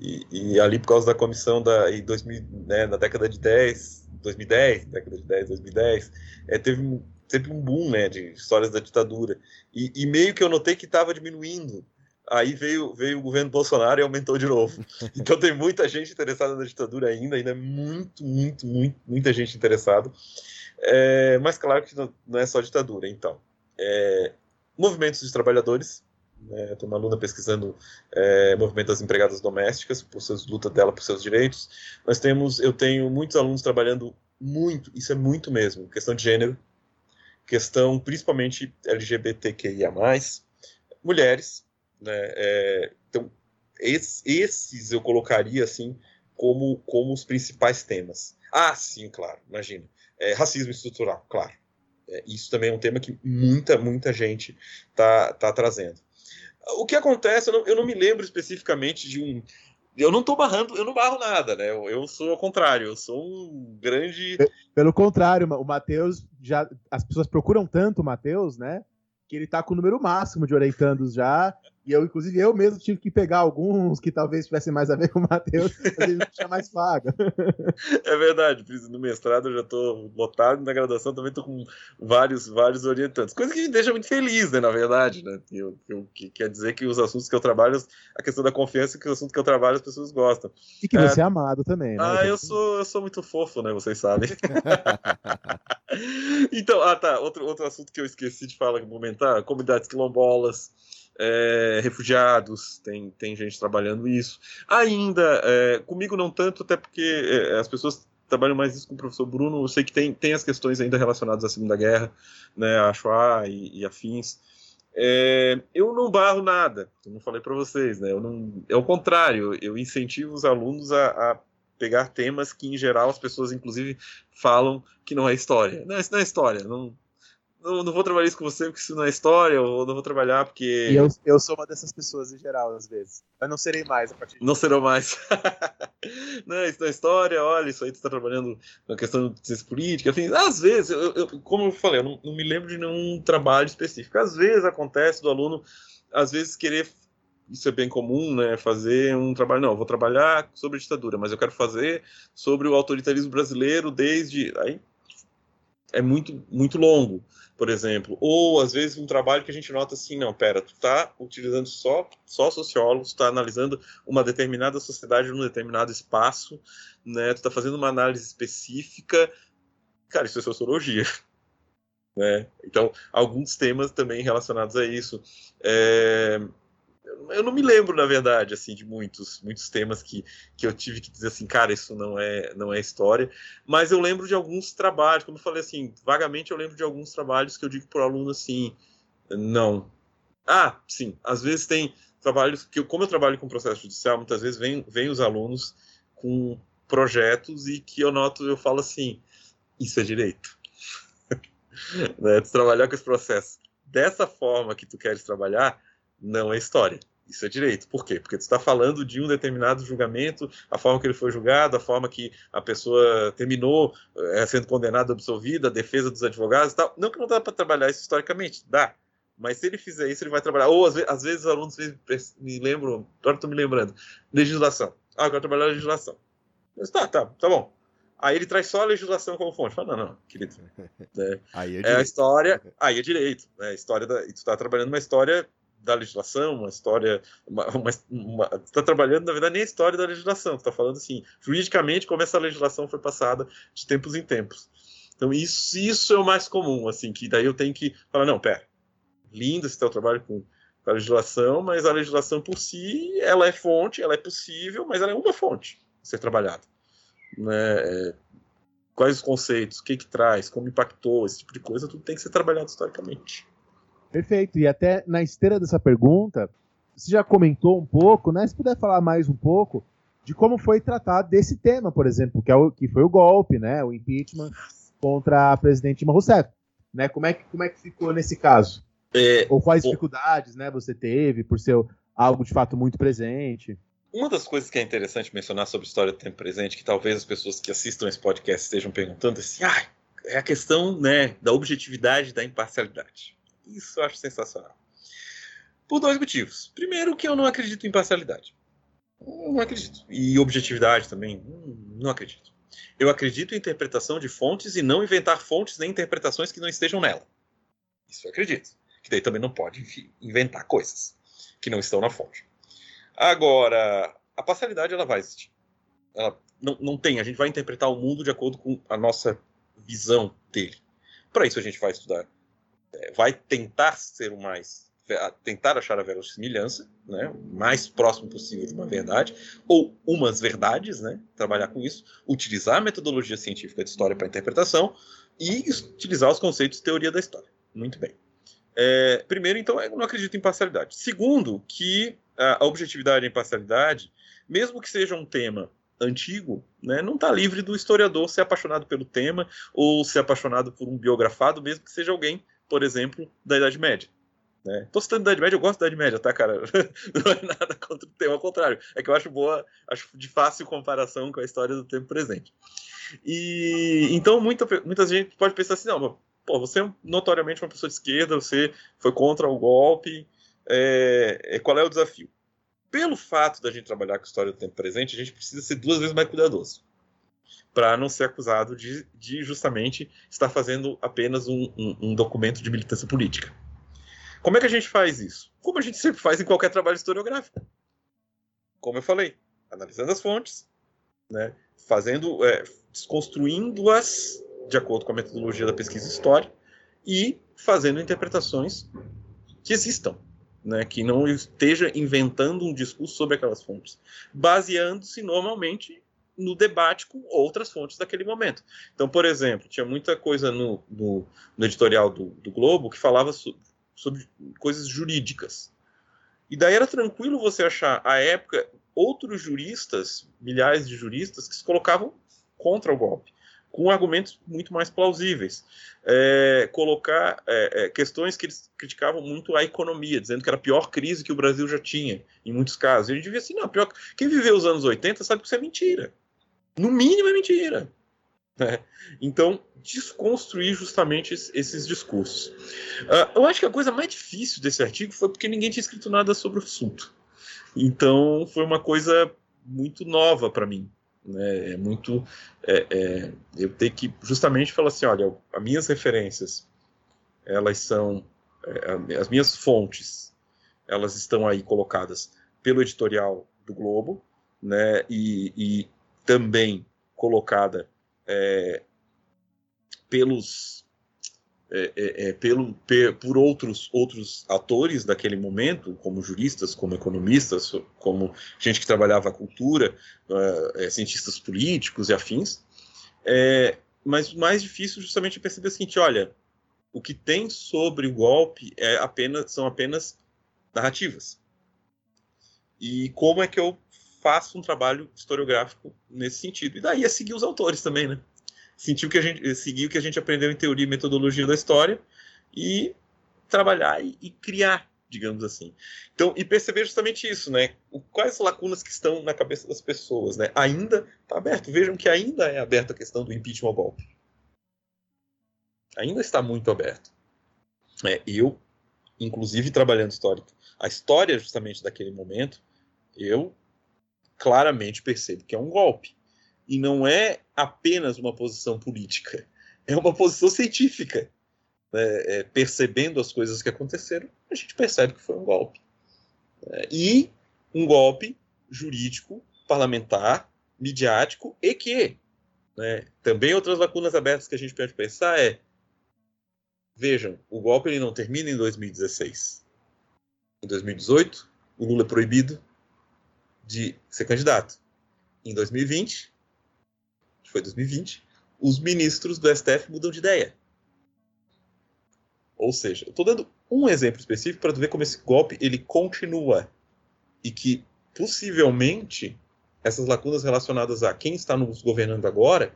e, e ali por causa da comissão da, e dois mil, né, na década de dez, dois mil e dez, década de dez, dois mil e dez, é, teve sempre um boom, né, de histórias da ditadura, e, e meio que eu notei que estava diminuindo. Aí veio, veio o governo Bolsonaro e aumentou de novo. Então tem muita gente interessada na ditadura ainda, ainda muito, muito, muito, muita gente interessada. É, mas claro que não é só ditadura, então. É, movimentos dos trabalhadores. Né, estou uma aluna pesquisando é, movimento das empregadas domésticas, por seus, luta dela por seus direitos. Nós temos, eu tenho muitos alunos trabalhando muito, isso é muito mesmo, questão de gênero, questão principalmente L G B T Q I A mais, mulheres. Né, é, então esses, esses eu colocaria assim como, como os principais temas. Ah, sim, claro, imagina, é, racismo estrutural, claro, é, isso também é um tema que muita, muita gente tá, tá trazendo. O que acontece, eu não, eu não me lembro especificamente de um, eu não tô barrando, eu não barro nada, né, eu, eu sou ao contrário, eu sou um grande... Pelo contrário, o Matheus já, as pessoas procuram tanto o Matheus, né, que ele tá com o número máximo de orientandos já. E eu, inclusive, eu mesmo tive que pegar alguns que talvez tivessem mais a ver com o Matheus, mas ele não tinha mais vaga. É verdade, no mestrado eu já estou lotado, na graduação também estou com vários, vários orientantes. Coisa que me deixa muito feliz, né, na verdade, né? Eu, eu, que quer dizer que os assuntos que eu trabalho, a questão da confiança, que os assuntos que eu trabalho as pessoas gostam. E que você é, é amado também, né? Ah, eu sou, eu sou muito fofo, né? Vocês sabem. Então, ah, tá, outro, outro assunto que eu esqueci de falar, de comentar, comunidades quilombolas. É, refugiados, tem, tem gente trabalhando isso. Ainda, é, comigo não tanto, até porque é, as pessoas trabalham mais isso com o professor Bruno, eu sei que tem, tem as questões ainda relacionadas à Segunda Guerra, né, a Shoah e, e afins, É, eu não barro nada, como falei para vocês, né? Eu não, é o contrário, eu incentivo os alunos a, a pegar temas que, em geral, as pessoas, inclusive, falam que não é história. Não, isso não é história, não... Não, não vou trabalhar isso com você porque isso não é história, ou não vou trabalhar porque... E eu, eu sou uma dessas pessoas em geral, às vezes. Eu não serei mais a partir de... Não serão mais. Não, isso não é história, olha, isso aí tu tá trabalhando na questão de ciência política, enfim. Às vezes, eu, eu, como eu falei, eu não, não me lembro de nenhum trabalho específico. Às vezes acontece do aluno, às vezes, querer... Isso é bem comum, né? Fazer um trabalho... Não, eu vou trabalhar sobre ditadura, mas eu quero fazer sobre o autoritarismo brasileiro desde... Aí é muito, muito longo, por exemplo. Ou, às vezes, um trabalho que a gente nota assim, não, pera, tu tá utilizando só, só sociólogos, tu tá analisando uma determinada sociedade num determinado espaço, né, tu tá fazendo uma análise específica. Cara, isso é sociologia, né? Então, alguns temas também relacionados a isso. É... Eu não me lembro, na verdade, assim, de muitos, muitos temas que, que eu tive que dizer assim, cara, isso não é, não é história, mas eu lembro de alguns trabalhos, como eu falei assim, vagamente eu lembro de alguns trabalhos que eu digo para o aluno assim, não. Ah, sim, às vezes tem trabalhos, que eu, como eu trabalho com processo judicial, muitas vezes vem, vem os alunos com projetos e que eu noto, eu falo assim, isso é direito. Né? Tu trabalhar com esse processo dessa forma que tu queres trabalhar, não é história, isso é direito. Por quê? Porque tu está falando de um determinado julgamento, a forma que ele foi julgado, a forma que a pessoa terminou é, sendo condenada, absolvida, a defesa dos advogados e tal. Não que não dá para trabalhar isso historicamente, dá. Mas se ele fizer isso, ele vai trabalhar. Ou, às vezes, às vezes os alunos me lembram, agora estou me lembrando, legislação. Ah, eu quero trabalhar legislação. Mas tá, tá, tá bom. Aí ele traz só a legislação como fonte. Fala, não, não, querido. É, aí é, é a história, aí é direito. Né? História da, e tu está trabalhando uma história da legislação, uma história... Tu está trabalhando, na verdade, nem a história da legislação. Tu está falando assim, juridicamente, como essa legislação foi passada de tempos em tempos. Então, isso, isso é o mais comum, assim, que daí eu tenho que falar, não, pera, lindo esse teu trabalho com a legislação, mas a legislação por si, ela é fonte, ela é possível, mas ela é uma fonte a ser trabalhada. Né? Quais os conceitos, o que que traz, como impactou, esse tipo de coisa, tudo tem que ser trabalhado historicamente. Perfeito, e até na esteira dessa pergunta, você já comentou um pouco, né? Se puder falar mais um pouco de como foi tratado desse tema, por exemplo, que, é o, que foi o golpe, né? O impeachment contra a presidente Dilma Rousseff, né? Como é que, como é que ficou nesse caso? É, Ou quais bom, dificuldades, né, você teve por ser algo de fato muito presente? Uma das coisas que é interessante mencionar sobre história do tempo presente, que talvez as pessoas que assistam esse podcast estejam perguntando, assim, ah, é a questão, né, da objetividade e da imparcialidade. Isso eu acho sensacional. Por dois motivos. Primeiro, que eu não acredito em parcialidade. Não acredito. E objetividade também. Não acredito. Eu acredito em interpretação de fontes e não inventar fontes nem interpretações que não estejam nela. Isso eu acredito. Que daí também não pode inventar coisas que não estão na fonte. Agora, a parcialidade, ela vai existir. Ela não, não tem. A gente vai interpretar o mundo de acordo com a nossa visão dele. Para isso a gente vai estudar, vai tentar ser o mais, tentar achar a verossimilhança, né, o mais próximo possível de uma verdade, ou umas verdades, né, trabalhar com isso, utilizar a metodologia científica de história para interpretação e utilizar os conceitos de teoria da história. Muito bem. É, primeiro, então, eu não acredito em parcialidade. Segundo, que a objetividade e a imparcialidade, mesmo que seja um tema antigo, né, não está livre do historiador ser apaixonado pelo tema ou ser apaixonado por um biografado, mesmo que seja alguém, por exemplo, da Idade Média. Né? Tô citando da Idade Média, eu gosto da Idade Média, tá, cara? Não é nada contra o tema, ao contrário. É que eu acho boa, acho de fácil comparação com a história do tempo presente. E então, muita, muita gente pode pensar assim, não, pô, você é notoriamente uma pessoa de esquerda, você foi contra o golpe, é, qual é o desafio? Pelo fato da gente trabalhar com a história do tempo presente, a gente precisa ser duas vezes mais cuidadoso, para não ser acusado de, de justamente estar fazendo apenas um, um, um documento de militância política. Como é que a gente faz isso? Como a gente sempre faz em qualquer trabalho historiográfico. Como eu falei, analisando as fontes, né, fazendo, é, desconstruindo-as de acordo com a metodologia da pesquisa histórica e fazendo interpretações que existam, né, que não esteja inventando um discurso sobre aquelas fontes, baseando-se normalmente no debate com outras fontes daquele momento. Então, por exemplo, tinha muita coisa no, no, no editorial do, do Globo que falava sobre, sobre coisas jurídicas. E daí era tranquilo você achar, à época, outros juristas, milhares de juristas, que se colocavam contra o golpe, com argumentos muito mais plausíveis. É, colocar é, questões que eles criticavam muito a economia, dizendo que era a pior crise que o Brasil já tinha, em muitos casos. E a gente via assim, não, pior... quem viveu os anos oitenta sabe que isso é mentira. No mínimo é mentira. É. Então, desconstruir justamente esses discursos. Uh, eu acho que a coisa mais difícil desse artigo foi porque ninguém tinha escrito nada sobre o assunto. Então, foi uma coisa muito nova para mim. Né? É muito, é, é, eu tenho que justamente falar assim, olha, as minhas referências, elas são, é, as minhas fontes, elas estão aí colocadas pelo editorial do Globo, né? e, e também colocada É, pelos é, é, é, pelo, per, por outros, outros atores daquele momento, como juristas, como economistas, como gente que trabalhava a cultura, é, cientistas políticos e afins, é, mas o mais difícil justamente é perceber o seguinte, olha, o que tem sobre o golpe é apenas, são apenas narrativas. E como é que eu faço um trabalho historiográfico nesse sentido. E daí é seguir os autores também, né? Sentir o que a gente, seguir o que a gente aprendeu em teoria e metodologia da história e trabalhar e, e criar, digamos assim. Então, e perceber justamente isso, né? O, quais as lacunas que estão na cabeça das pessoas, né? Ainda está aberto. Vejam que ainda é aberta a questão do impeachment ao golpe. Ainda está muito aberto. É, eu, inclusive, trabalhando histórico, a história justamente daquele momento, eu claramente percebo que é um golpe. E não é apenas uma posição política, é uma posição científica. É, é, percebendo as coisas que aconteceram, a gente percebe que foi um golpe. É, e um golpe jurídico, parlamentar, midiático, e que, né, também outras lacunas abertas que a gente pode pensar é, vejam, o golpe ele não termina em dois mil e dezesseis. Em dois mil e dezoito, o Lula é proibido de ser candidato. Em dois mil e vinte, foi dois mil e vinte, os ministros do S T F mudam de ideia. Ou seja, eu estou dando um exemplo específico para ver como esse golpe ele continua e que, possivelmente, essas lacunas relacionadas a quem está nos governando agora,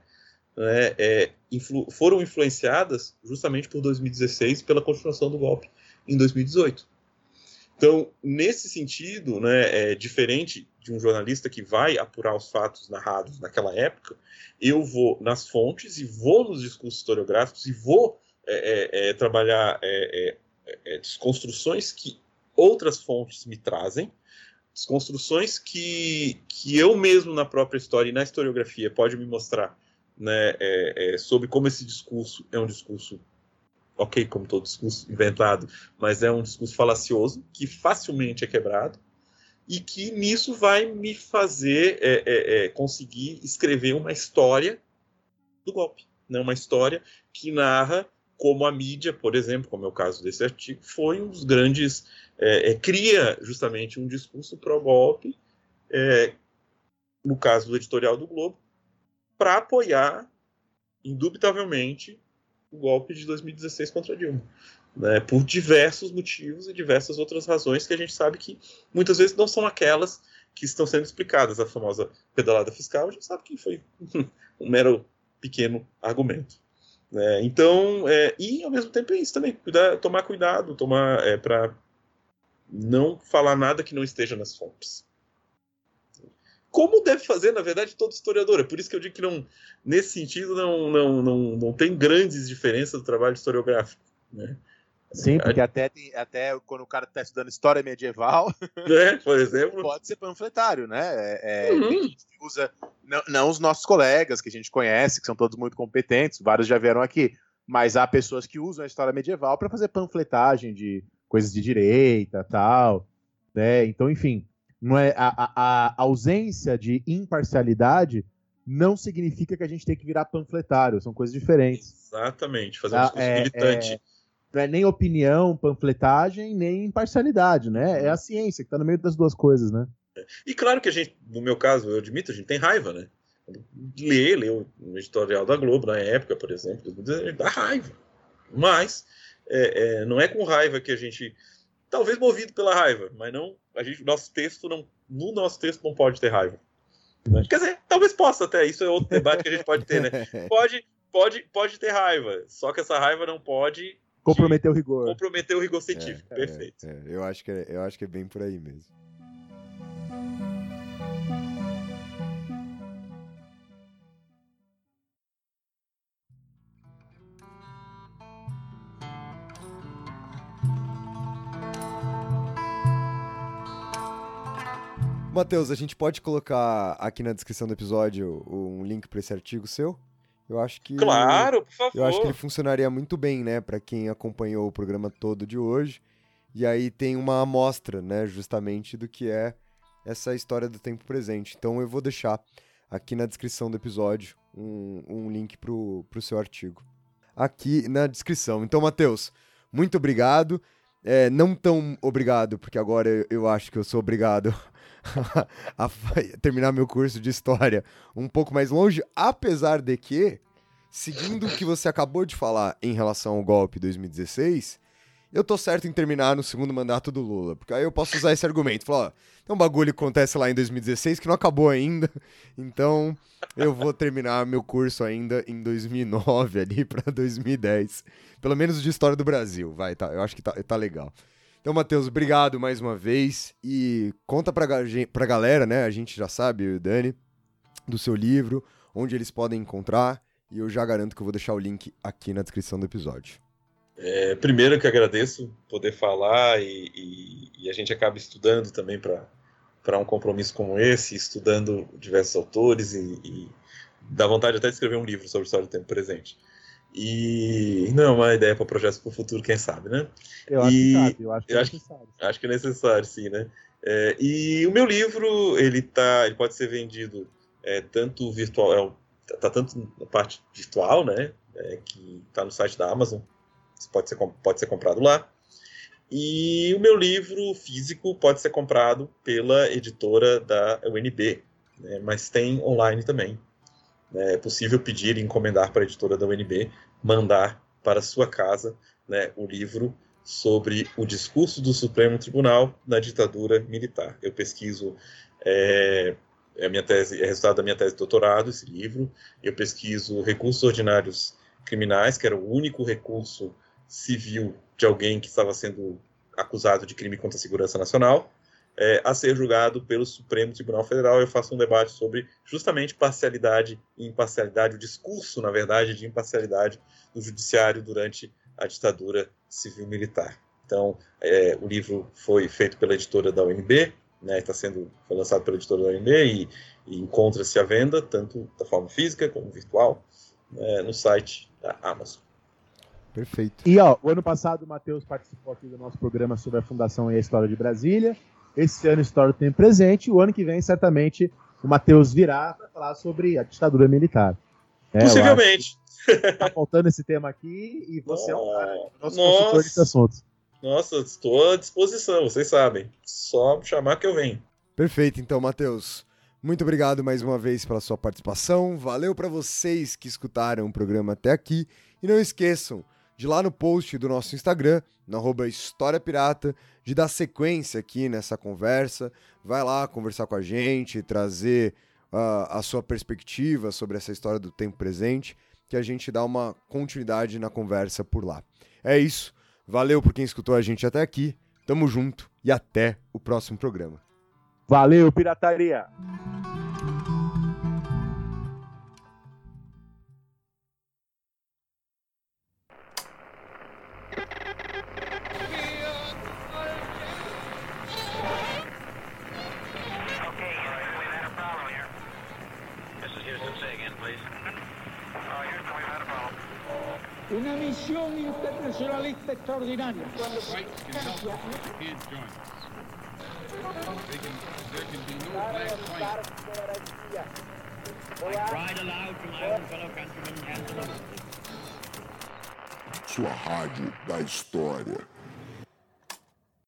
né, é, influ- foram influenciadas justamente por dois mil e dezesseis, pela continuação do golpe em dois mil e dezoito. Então, nesse sentido, né, é diferente de um jornalista que vai apurar os fatos narrados naquela época, eu vou nas fontes e vou nos discursos historiográficos e vou é, é, trabalhar é, é, é, desconstruções que outras fontes me trazem, desconstruções que, que eu mesmo na própria história e na historiografia pode me mostrar, né, é, é, sobre como esse discurso é um discurso, ok, como todo discurso inventado, mas é um discurso falacioso, que facilmente é quebrado, e que nisso vai me fazer é, é, é, conseguir escrever uma história do golpe, né? Uma história que narra como a mídia, por exemplo, como é o caso desse artigo, foi um dos grandes... É, é, cria justamente um discurso pró-golpe, é, no caso do editorial do Globo, para apoiar, indubitavelmente, o golpe de dois mil e dezesseis contra Dilma, né, por diversos motivos e diversas outras razões que a gente sabe que muitas vezes não são aquelas que estão sendo explicadas, a famosa pedalada fiscal, a gente sabe que foi um mero pequeno argumento. Né. Então, é, e ao mesmo tempo é isso também, cuidar, tomar cuidado, tomar, é, para não falar nada que não esteja nas fontes. Como deve fazer, na verdade, todo historiador. É por isso que eu digo que, não, nesse sentido, não, não, não, não tem grandes diferenças do trabalho historiográfico. Né? Sim, porque até, tem, até quando o cara está estudando história medieval, é, por exemplo, pode ser panfletário, né? É, uhum. A gente usa, não, não os nossos colegas que a gente conhece, que são todos muito competentes, vários já vieram aqui, mas há pessoas que usam a história medieval para fazer panfletagem de coisas de direita, tal, né? Então, enfim... Não é, a, a ausência de imparcialidade não significa que a gente tem que virar panfletário, são coisas diferentes. Exatamente, fazer um discurso é, militante. É, não é nem opinião, panfletagem, nem imparcialidade, né? É a ciência que está no meio das duas coisas, né? E claro que a gente, no meu caso, eu admito, a gente tem raiva, né? Lê, lê o editorial da Globo na época, por exemplo, dá raiva. Mas é, é, não é com raiva que a gente... Talvez movido pela raiva, mas não, a gente, nosso texto não, no nosso texto não pode ter raiva. Né? Quer dizer, talvez possa até, isso é outro debate que a gente pode ter, né? Pode, pode, pode ter raiva, só que essa raiva não pode... Comprometer o rigor. Comprometer o rigor científico, é, perfeito. É, é, eu, acho que é, eu acho que é bem por aí mesmo. Matheus, a gente pode colocar aqui na descrição do episódio um link para esse artigo seu? Eu acho que... Claro, por favor! Eu acho que ele funcionaria muito bem, né? Para quem acompanhou o programa todo de hoje. E aí tem uma amostra, né? Justamente do que é essa história do tempo presente. Então eu vou deixar aqui na descrição do episódio um, um link para o seu artigo. Aqui na descrição. Então, Matheus, muito obrigado. É, não tão obrigado, porque agora eu, eu acho que eu sou obrigado... a terminar meu curso de história um pouco mais longe, apesar de que, seguindo o que você acabou de falar em relação ao golpe dois mil e dezesseis, eu tô certo em terminar no segundo mandato do Lula, porque aí eu posso usar esse argumento, falar, ó, tem um bagulho que acontece lá em dois mil e dezesseis que não acabou ainda, então eu vou terminar meu curso ainda em dois mil e nove ali pra dois mil e dez, pelo menos de História do Brasil, vai, tá, eu acho que tá, tá legal. Então, Matheus, obrigado mais uma vez e conta pra, pra galera, né, a gente já sabe, eu e o Dani, do seu livro, onde eles podem encontrar e eu já garanto que eu vou deixar o link aqui na descrição do episódio. É, primeiro que agradeço poder falar e, e, e a gente acaba estudando também para um compromisso como esse, estudando diversos autores e, e dá vontade até de escrever um livro sobre a história do tempo presente. E não, uma ideia para projetos para o futuro, quem sabe, né? Eu acho e... que sabe, eu acho que eu é acho necessário. Que, acho que é necessário, sim, né? É, e o meu livro, ele, tá, ele pode ser vendido é, tanto virtual, é, tá tanto na parte virtual, né? É, que está no site da Amazon, pode ser, pode ser comprado lá. E o meu livro físico pode ser comprado pela editora da U N B, né? Mas tem online também. É possível pedir e encomendar para a editora da U N B mandar para sua casa, né, o livro sobre o discurso do Supremo Tribunal na ditadura militar. Eu pesquiso, é, é, minha tese, é resultado da minha tese de doutorado, esse livro. Eu pesquiso recursos ordinários criminais, que era o único recurso civil de alguém que estava sendo acusado de crime contra a segurança nacional, É, a ser julgado pelo Supremo Tribunal Federal. Eu faço um debate sobre justamente parcialidade e imparcialidade, o discurso, na verdade, de imparcialidade do judiciário durante a ditadura civil-militar. Então, é, o livro foi feito pela editora da U N B, né, está sendo foi lançado pela editora da U N B e, e encontra-se à venda, tanto da forma física como virtual, né, no site da Amazon. Perfeito. E, ó, o ano passado o Matheus participou aqui do nosso programa sobre a Fundação e a História de Brasília. Esse ano, História do Tempo Presente. O ano que vem, certamente, o Matheus virá para falar sobre a ditadura militar. É, possivelmente. Está faltando esse tema aqui e você oh, é o nosso consultor desse assunto. Nossa, estou à disposição, vocês sabem. Só chamar que eu venho. Perfeito, então, Matheus. Muito obrigado mais uma vez pela sua participação. Valeu para vocês que escutaram o programa até aqui. E não esqueçam de lá no post do nosso Instagram, no arroba História Pirata, de dar sequência aqui nessa conversa. Vai lá conversar com a gente, trazer uh, a sua perspectiva sobre essa história do tempo presente, que a gente dá uma continuidade na conversa por lá. É isso. Valeu por quem escutou a gente até aqui. Tamo junto e até o próximo programa. Valeu, pirataria! Una misión internacionalista extraordinaria. Sua rádio da história.